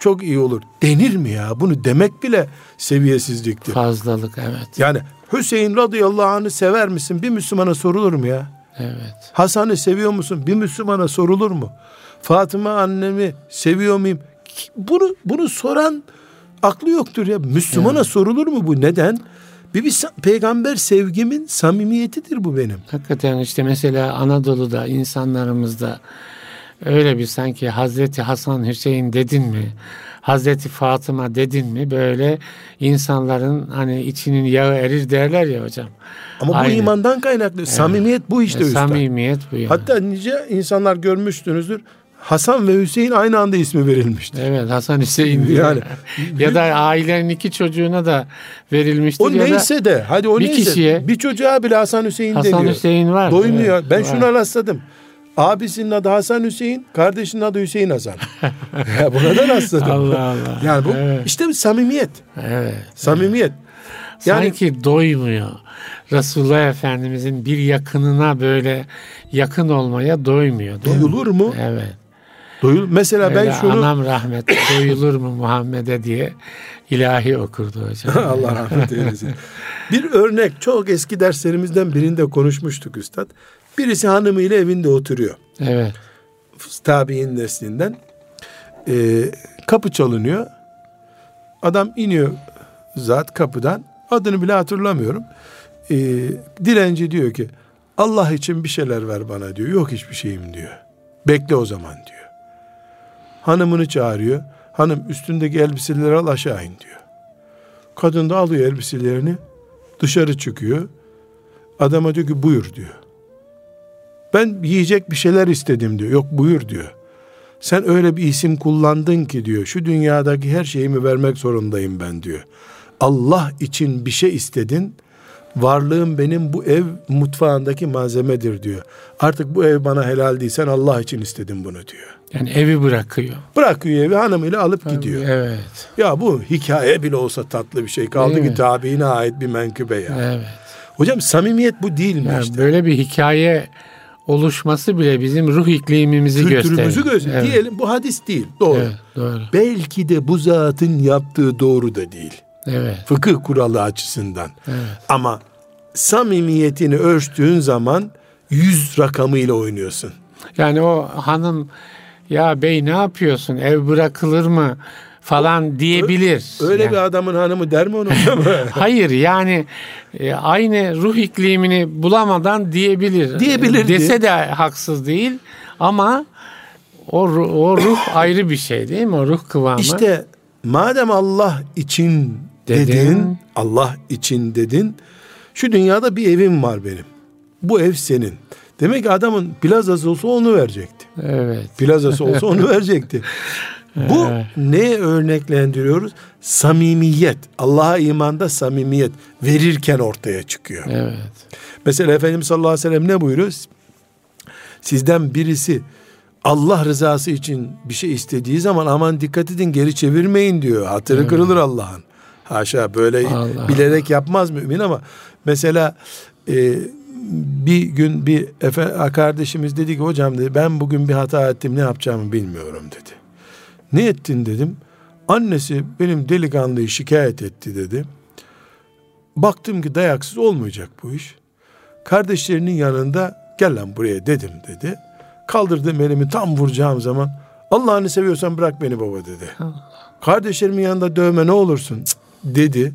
çok iyi olur denir mi ya? Bunu demek bile seviyesizliktir. Fazlalık, evet. Yani Hüseyin radıyallahu anh'ı sever misin? Bir Müslümana sorulur mu ya? Evet. Hasan'ı seviyor musun? Bir Müslümana sorulur mu? Fatıma annemi seviyor muyum? Bunu soran aklı yoktur ya. Müslümana sorulur mu bu? Neden? Bir peygamber sevgimin samimiyetidir bu benim. Hakikaten işte mesela Anadolu'da insanlarımızda öyle bir sanki Hazreti Hasan Hüseyin dedin mi, Hazreti Fatıma dedin mi, böyle insanların hani içinin yağı erir derler ya hocam. Ama bu imandan kaynaklı. Evet. Samimiyet bu işte üstad. Samimiyet bu yani. Hatta nice insanlar görmüşsünüzdür, Hasan ve Hüseyin aynı anda ismi verilmiştir. Evet, Hasan Hüseyin diye. Yani, ya da ailenin 2 çocuğuna da verilmiştir. O neyse de, hadi o bir neyse. Kişiye, bir çocuğa bile Hasan Hüseyin deniyor. Hasan Hüseyin var. Doymuyor. Evet, ben şunu rastladım. Abisinin adı Hasan Hüseyin, kardeşinin adı Hüseyin Hasan. Ya buna da rastladım. Allah Allah. Yani bu işte samimiyet. Evet. Samimiyet. Evet. Yani, sanki doymuyor. Resulullah Efendimizin bir yakınına böyle yakın olmaya doymuyor. Doyulur mu? Evet. Mesela öyle ben şunu... Anam rahmetli doyulur mu Muhammed'e diye ilahi okurdu hocam. Allah rahmet eylesin. Bir örnek, çok eski derslerimizden birinde konuşmuştuk üstad. Birisi hanımıyla evinde oturuyor. Evet. Tabi'in neslinden. Kapı çalınıyor. Adam iniyor zat kapıdan. Adını bile hatırlamıyorum. Dilenci diyor ki Allah için bir şeyler ver bana diyor. Yok hiçbir şeyim diyor. Bekle o zaman diyor. Hanımını çağırıyor. Hanım üstündeki elbiseleri al aşağı in diyor. Kadın da alıyor elbiselerini. Dışarı çıkıyor. Adama diyor ki buyur diyor. Ben yiyecek bir şeyler istedim diyor. Yok buyur diyor. Sen öyle bir isim kullandın ki diyor. Şu dünyadaki her şeyimi vermek zorundayım ben diyor. Allah için bir şey istedin. Varlığım benim bu ev mutfağındaki malzemedir diyor. Artık bu ev bana helal değil. Sen Allah için istedin bunu diyor. Yani evi bırakıyor. Bırakıyor evi, hanımıyla alıp gidiyor. Evet. Ya bu hikaye bile olsa tatlı bir şey. Kaldı değil ki tabiine ait bir menkıbe ya. Evet. Hocam samimiyet bu değil mi yani işte? Böyle bir hikaye oluşması bile bizim ruh iklimimizi gösterir. Kültürümüzü gösterir. Evet. Diyelim bu hadis değil. Doğru. Evet, doğru. Belki de bu zatın yaptığı doğru da değil. Evet. Fıkıh kuralı açısından. Evet. Ama samimiyetini ölçtüğün zaman 100 rakamıyla oynuyorsun. Yani o hanım ya bey ne yapıyorsun, ev bırakılır mı falan diyebilir. Öyle yani. Bir adamın hanımı der mi onu? Hayır yani aynı ruh iklimini bulamadan diyebilir. Diyebilirdi. Dese de haksız değil ama o ruh ayrı bir şey değil mi? O ruh kıvamı. İşte madem Allah için dedin, Allah için dedin, şu dünyada bir evim var benim. Bu ev senin. Demek ki adamın plazası olsa onu verecekti. Evet. Plazası olsa onu verecekti. Bu neye örneklendiriyoruz? Samimiyet. Allah'a imanda samimiyet verirken ortaya çıkıyor. Evet. Mesela Efendimiz sallallahu aleyhi ve sellem ne buyuruyor? Sizden birisi Allah rızası için bir şey istediği zaman aman dikkat edin, geri çevirmeyin diyor. Hatırı kırılır Allah'ın. Haşa, böyle Allah bilerek yapmaz mümin ama mesela bir gün bir kardeşimiz dedi ki hocam dedi, ben bugün bir hata ettim, ne yapacağımı bilmiyorum dedi. Ne ettin dedim. Annesi benim delikanlıyı şikayet etti dedi. Baktım ki dayaksız olmayacak bu iş. Kardeşlerinin yanında gel lan buraya dedim dedi. Kaldırdım elimi tam vuracağım zaman Allah'ını seviyorsan bırak beni baba dedi. Allah. Kardeşlerimin yanında dövme ne olursun dedi.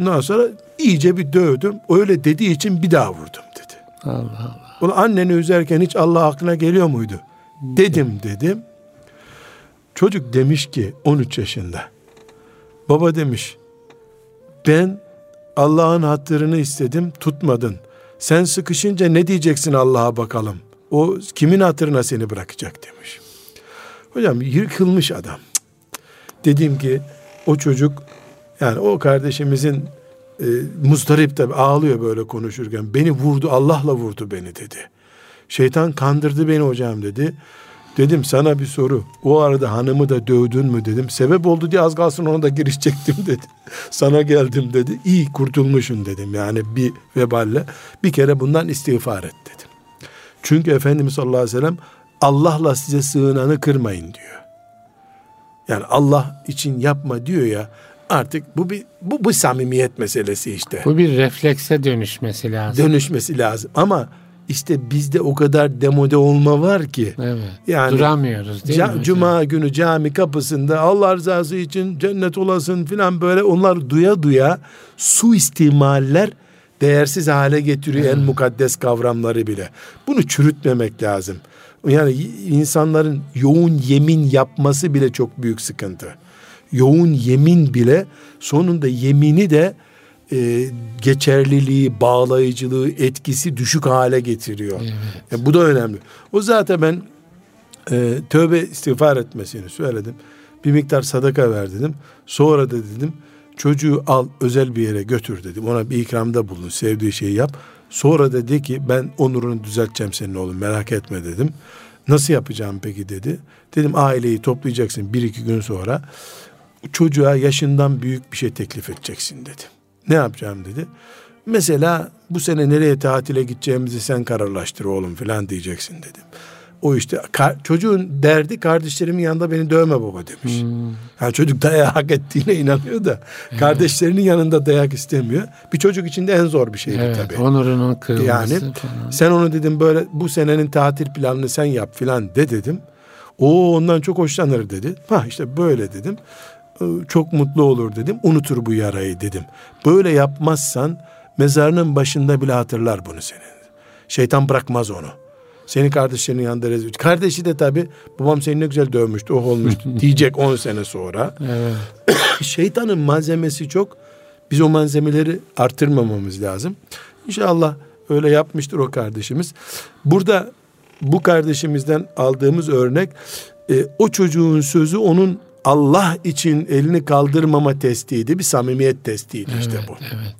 Ondan sonra iyice bir dövdüm. Öyle dediği için bir daha vurdum dedi. Allah Allah. Ulan anneni üzerken hiç Allah aklına geliyor muydu? Dedim. Çocuk demiş ki 13 yaşında. Baba demiş, ben Allah'ın hatırını istedim, tutmadın. Sen sıkışınca ne diyeceksin Allah'a bakalım? O kimin hatırına seni bırakacak demiş. Hocam yıkılmış adam. Dedim ki o çocuk, yani o kardeşimizin muzdarip tabi, ağlıyor böyle konuşurken. Beni vurdu, Allah'la vurdu beni dedi. Şeytan kandırdı beni hocam dedi. Dedim sana bir soru. O arada hanımı da dövdün mü dedim. Sebep oldu diye az kalsın ona da girişecektim dedi. Sana geldim dedi. İyi kurtulmuşsun dedim. Yani bir veballe bir kere bundan istiğfar et dedim. Çünkü Efendimiz sallallahu aleyhi ve sellem Allah'la size sığınanı kırmayın diyor. Yani Allah için yapma diyor ya. Artık bu samimiyet meselesi işte. Bu bir reflekse dönüşmesi lazım. Dönüşmesi lazım ama İşte bizde o kadar demode olma var ki. Evet. Yani duramıyoruz değil mi? Cuma günü cami kapısında Allah rızası için cennet olasın filan, böyle onlar duya suistimaller değersiz hale getiriyor en mukaddes kavramları bile. Bunu çürütmemek lazım. Yani insanların yoğun yemin yapması bile çok büyük sıkıntı. Yoğun yemin bile sonunda yemini de geçerliliği, bağlayıcılığı, etkisi düşük hale getiriyor. Evet. Bu da önemli. O zaten ben tövbe istiğfar etmesini söyledim. Bir miktar sadaka ver dedim. Sonra da dedim çocuğu al özel bir yere götür dedim. Ona bir ikramda bulun, sevdiği şeyi yap. Sonra da de ki ben onurunu düzelteceğim senin oğlum, merak etme dedim. Nasıl yapacağım peki dedi. Dedim aileyi toplayacaksın 1-2 gün sonra. Çocuğa yaşından büyük bir şey teklif edeceksin dedim. Ne yapacağım dedi. Mesela bu sene nereye tatile gideceğimizi sen kararlaştır oğlum falan diyeceksin dedim. O işte çocuğun derdi kardeşlerimin yanında beni dövme baba demiş. Yani çocuk dayağı hak ettiğine inanıyor da kardeşlerinin yanında dayak istemiyor. Bir çocuk için de en zor bir şeydi tabii. Onurunun kırılması yani, falan. Sen onu dedim böyle bu senenin tatil planını sen yap falan de dedim. O ondan çok hoşlanır dedi. Ha işte böyle dedim. Çok mutlu olur dedim. Unutur bu yarayı dedim. Böyle yapmazsan mezarının başında bile hatırlar bunu senin. Şeytan bırakmaz onu. Seni kardeşlerinin yanında rezil. Kardeşi de tabii babam seni ne güzel dövmüştü, oh olmuştu diyecek 10 sene sonra. Evet. Şeytanın malzemesi çok. Biz o malzemeleri artırmamamız lazım. İnşallah öyle yapmıştır o kardeşimiz. Burada bu kardeşimizden aldığımız örnek o çocuğun sözü onun Allah için elini kaldırmama testiydi. Bir samimiyet testiydi işte bu. Evet.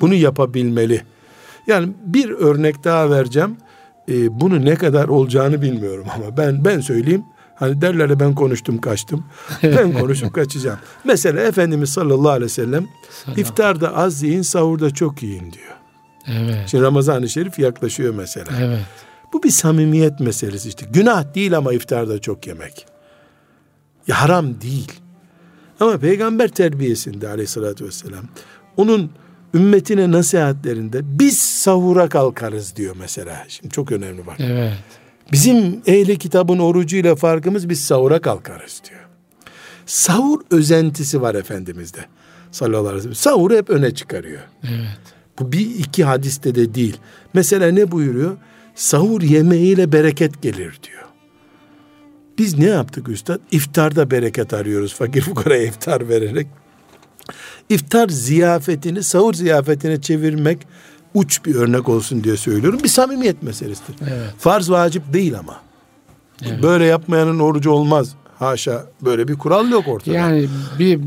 Bunu yapabilmeli. Yani bir örnek daha vereceğim. Bunu ne kadar olacağını bilmiyorum ama ben söyleyeyim. Hani derler de ben konuştum kaçtım. Ben konuşup kaçacağım. Mesela Efendimiz sallallahu aleyhi ve sellem iftarda az yiyin, sahurda çok yiyin diyor. Evet. Şimdi Ramazan-ı Şerif yaklaşıyor mesela. Evet. Bu bir samimiyet meselesi işte. Günah değil ama iftarda çok yemek. Ya haram değil. Ama peygamber terbiyesinde aleyhissalatü vesselam onun ümmetine nasihatlerinde biz sahura kalkarız diyor mesela. Şimdi çok önemli bak. Evet. Bizim ehli kitabın orucuyla farkımız, biz sahura kalkarız diyor. Sahur özentisi var Efendimiz'de sallallahu aleyhi ve sellem. Sahuru hep öne çıkarıyor. Evet. Bu bir iki hadiste de değil. Mesela ne buyuruyor? Sahur yemeğiyle bereket gelir diyor. Biz ne yaptık üstad? İftarda bereket arıyoruz, fakir fukaraya iftar vererek. İftar ziyafetini sahur ziyafetine çevirmek uç bir örnek olsun diye söylüyorum. Bir samimiyet meselesidir. Evet. Farz vacip değil ama. Evet. Böyle yapmayanın orucu olmaz. Haşa, böyle bir kural yok ortada. Yani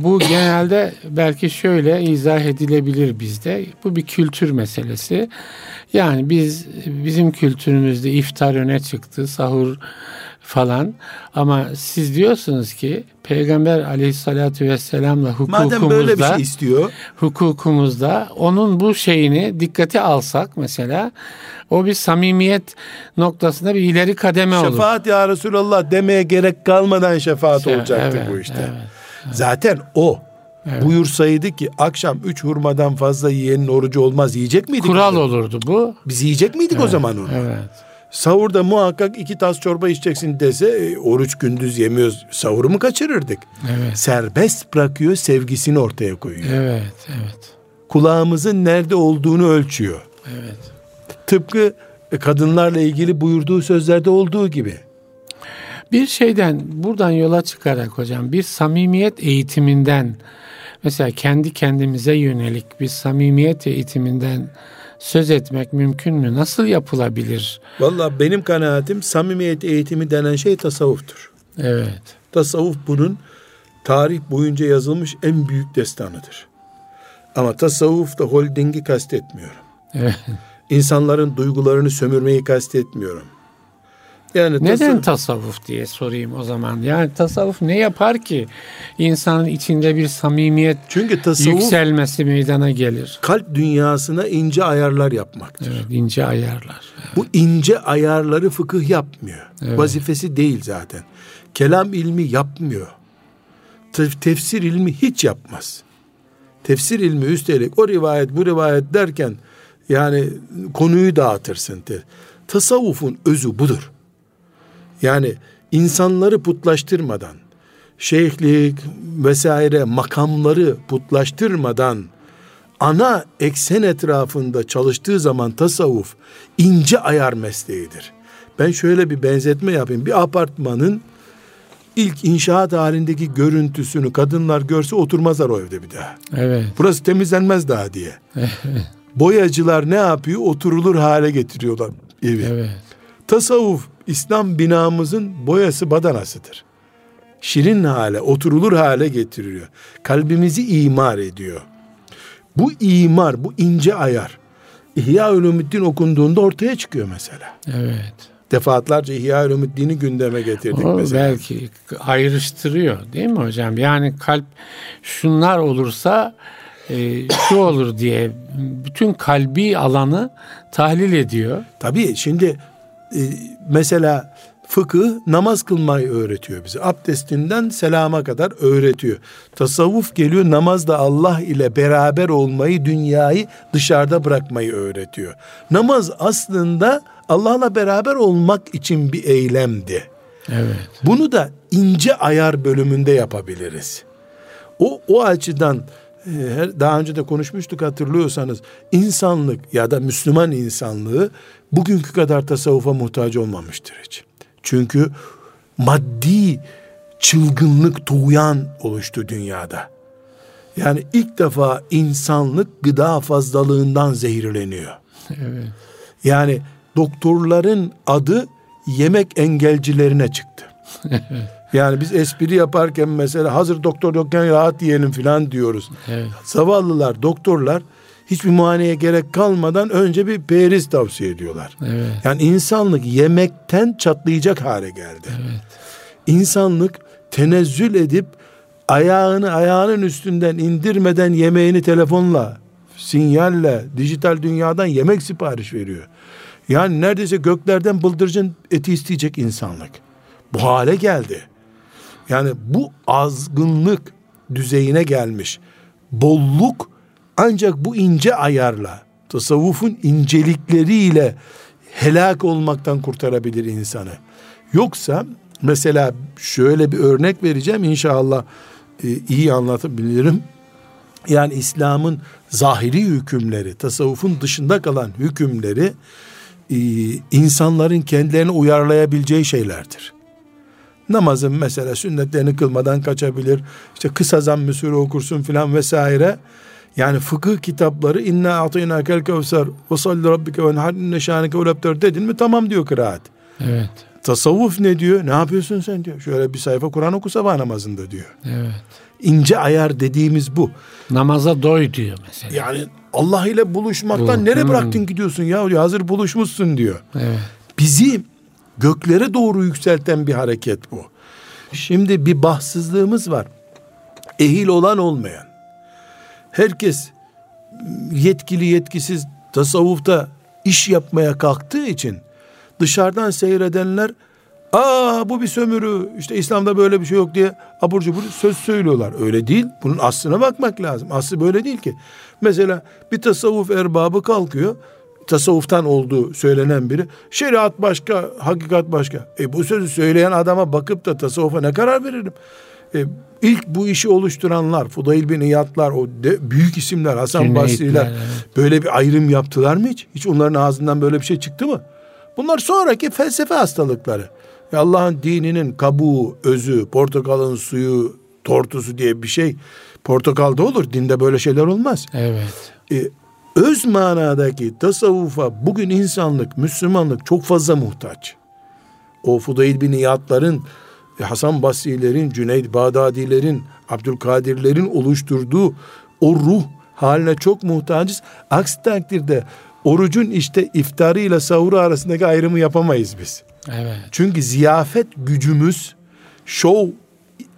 bu genelde belki şöyle izah edilebilir bizde. Bu bir kültür meselesi. Yani bizim kültürümüzde iftar öne çıktı, sahur falan. Ama siz diyorsunuz ki Peygamber aleyhissalatü vesselamla hukukumuzda, madem böyle bir şey istiyor, hukukumuzda onun bu şeyini dikkate alsak mesela, o bir samimiyet noktasında bir ileri kademe olur. Şefaat ya Resulallah demeye gerek kalmadan şefaat olacaktı evet, bu işte. Evet, evet. Zaten o buyursaydı ki akşam 3 hurmadan fazla yiyenin orucu olmaz, yiyecek miydik? Kural olurdu bu. Biz yiyecek miydik o zaman onu? Evet. Sahurda muhakkak 2 tas çorba içeceksin dese, oruç gündüz yemiyoruz, sahuru mu kaçırırdık? Evet. Serbest bırakıyor, sevgisini ortaya koyuyor. Evet, evet. Kulağımızın nerede olduğunu ölçüyor. Evet. Tıpkı kadınlarla ilgili buyurduğu sözlerde olduğu gibi. Bir şeyden, buradan yola çıkarak hocam, bir samimiyet eğitiminden, mesela kendi kendimize yönelik bir samimiyet eğitiminden söz etmek mümkün mü? Nasıl yapılabilir? Vallahi benim kanaatim, samimiyet eğitimi denen şey tasavvuftur. Evet. Tasavvuf bunun tarih boyunca yazılmış en büyük destanıdır. Ama tasavvufta holdingi kastetmiyorum. Evet. İnsanların duygularını sömürmeyi kastetmiyorum. Yani neden tasavvuf diye sorayım o zaman? Yani tasavvuf ne yapar ki insanın içinde bir samimiyet, çünkü tasavvuf yükselmesi meydana gelir? Kalp dünyasına ince ayarlar yapmaktır. Evet, ince ayarlar. Evet. Bu ince ayarları fıkıh yapmıyor. Evet. Vazifesi değil zaten. Kelam ilmi yapmıyor. Tefsir ilmi hiç yapmaz. Tefsir ilmi üstelik o rivayet bu rivayet derken yani konuyu dağıtırsın. Tasavvufun özü budur. Yani insanları putlaştırmadan, şeyhlik vesaire makamları putlaştırmadan, ana eksen etrafında çalıştığı zaman tasavvuf ince ayar mesleğidir. Ben şöyle bir benzetme yapayım. Bir apartmanın ilk inşaat halindeki görüntüsünü kadınlar görse oturmazlar o evde bir daha. Evet. Burası temizlenmez daha diye. Boyacılar ne yapıyor? Oturulur hale getiriyorlar evi. Evet. Tasavvuf İslam binamızın boyası badanasıdır. Şirin hale, oturulur hale getiriyor. Kalbimizi imar ediyor. Bu imar, bu ince ayar İhya-ül-ümüddin okunduğunda ortaya çıkıyor mesela. Evet. Defaatlarca İhya-ül-ümüddin'i gündeme getirdik o mesela. Belki ayrıştırıyor değil mi hocam? Yani kalp şunlar olursa şu olur diye bütün kalbi alanı tahlil ediyor. Tabii şimdi mesela fıkıh namaz kılmayı öğretiyor bize. Abdestinden selama kadar öğretiyor. Tasavvuf geliyor, namazda Allah ile beraber olmayı, dünyayı dışarıda bırakmayı öğretiyor. Namaz aslında Allah'la beraber olmak için bir eylemdi. Evet. Bunu da ince ayar bölümünde yapabiliriz. O açıdan daha önce de konuşmuştuk hatırlıyorsanız, insanlık ya da Müslüman insanlığı bugünkü kadar tasavvufa muhtaç olmamıştır hiç. Çünkü maddi çılgınlık, tuğyan oluştu dünyada. Yani ilk defa insanlık gıda fazlalığından zehirleniyor. Evet. Yani doktorların adı yemek engelcilerine çıktı. Yani biz espri yaparken mesela hazır doktor yokken rahat yiyelim filan diyoruz. Evet. Zavallılar, doktorlar hiçbir muayeneye gerek kalmadan önce bir periz tavsiye ediyorlar. Evet. Yani insanlık yemekten çatlayacak hale geldi. Evet. İnsanlık tenezzül edip ayağını ayağının üstünden indirmeden yemeğini telefonla, sinyalle, dijital dünyadan yemek sipariş veriyor. Yani neredeyse göklerden bıldırcın eti isteyecek insanlık. Bu hale geldi. Yani bu azgınlık düzeyine gelmiş. Bolluk ancak bu ince ayarla, tasavvufun incelikleriyle helak olmaktan kurtarabilir insanı. Yoksa mesela şöyle bir örnek vereceğim, inşallah iyi anlatabilirim. Yani İslam'ın zahiri hükümleri, tasavvufun dışında kalan hükümleri insanların kendilerini uyarlayabileceği şeylerdir. Namazın mesela sünnetlerini kılmadan kaçabilir, işte kısa zamm-ı sure okursun filan vesaire. Yani fıkıh kitapları inna a'taynakel kevser ve salli rabbike ve nhar inne şanike ulebter dedin mi tamam diyor kıraat. Evet. Tasavvuf ne diyor? Ne yapıyorsun sen diyor. Şöyle bir sayfa Kur'an oku sabah namazında diyor. Evet. İnce ayar dediğimiz bu. Namaza doy diyor mesela. Yani Allah ile buluşmaktan nereye bıraktın gidiyorsun ya? Hazır buluşmuşsun diyor. Evet. Bizi göklere doğru yükselten bir hareket bu. Şimdi bir bahtsızlığımız var. Ehil olan olmayan. Herkes yetkili yetkisiz tasavvufta iş yapmaya kalktığı için dışarıdan seyredenler bu bir sömürü, işte İslam'da böyle bir şey yok diye abur cubur söz söylüyorlar. Öyle değil. Bunun aslına bakmak lazım. Aslı böyle değil ki. Mesela bir tasavvuf erbabı kalkıyor. Tasavvuftan olduğu söylenen biri. Şeriat başka, hakikat başka. Bu sözü söyleyen adama bakıp da tasavvufa ne karar veririm? İlk bu işi oluşturanlar, Fudail bin İyadlar, büyük isimler, Hasan Basri'ler böyle bir ayrım yaptılar mı hiç? Hiç onların ağzından böyle bir şey çıktı mı? Bunlar sonraki felsefe hastalıkları. Allah'ın dininin kabuğu, özü, portakalın suyu, tortusu diye bir şey portakalda olur. Dinde böyle şeyler olmaz. Evet. Öz manadaki tasavvufa bugün insanlık, Müslümanlık çok fazla muhtaç. O Fudail bin İyadların, Hasan Basri'lerin, Cüneyd Bağdadi'lerin, Abdülkadir'lerin oluşturduğu o ruh haline çok muhtacız. Aksi takdirde orucun işte iftarıyla sahuru arasındaki ayrımı yapamayız biz. Evet. Çünkü ziyafet gücümüz, şov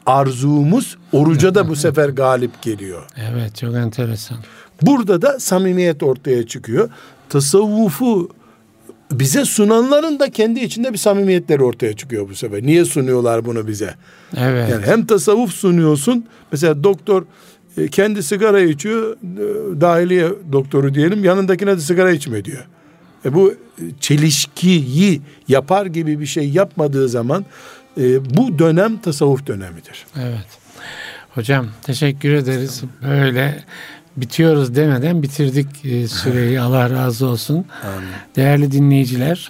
arzumuz oruca da bu sefer galip geliyor. Evet, çok enteresan. Burada da samimiyet ortaya çıkıyor. Tasavvufu bize sunanların da kendi içinde bir samimiyetleri ortaya çıkıyor bu sefer. Niye sunuyorlar bunu bize? Evet. Yani hem tasavvuf sunuyorsun. Mesela doktor kendi sigara içiyor. Dahiliye doktoru diyelim. Yanındakine de sigara içme diyor. Bu çelişkiyi yapar gibi bir şey yapmadığı zaman bu dönem tasavvuf dönemidir. Evet. Hocam teşekkür ederiz. Böyle bitiyoruz demeden bitirdik süreyi. Allah razı olsun. Amin. Değerli dinleyiciler,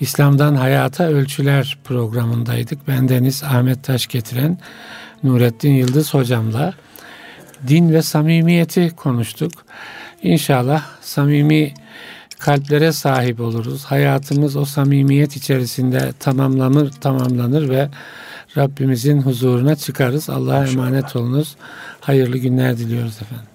İslam'dan Hayata Ölçüler programındaydık. Bendeniz Ahmet Taşgetiren, Nurettin Yıldız hocamla din ve samimiyeti konuştuk. İnşallah samimi kalplere sahip oluruz. Hayatımız o samimiyet içerisinde tamamlanır ve Rabbimizin huzuruna çıkarız. Allah'a emanet olunuz. Hayırlı günler diliyoruz efendim.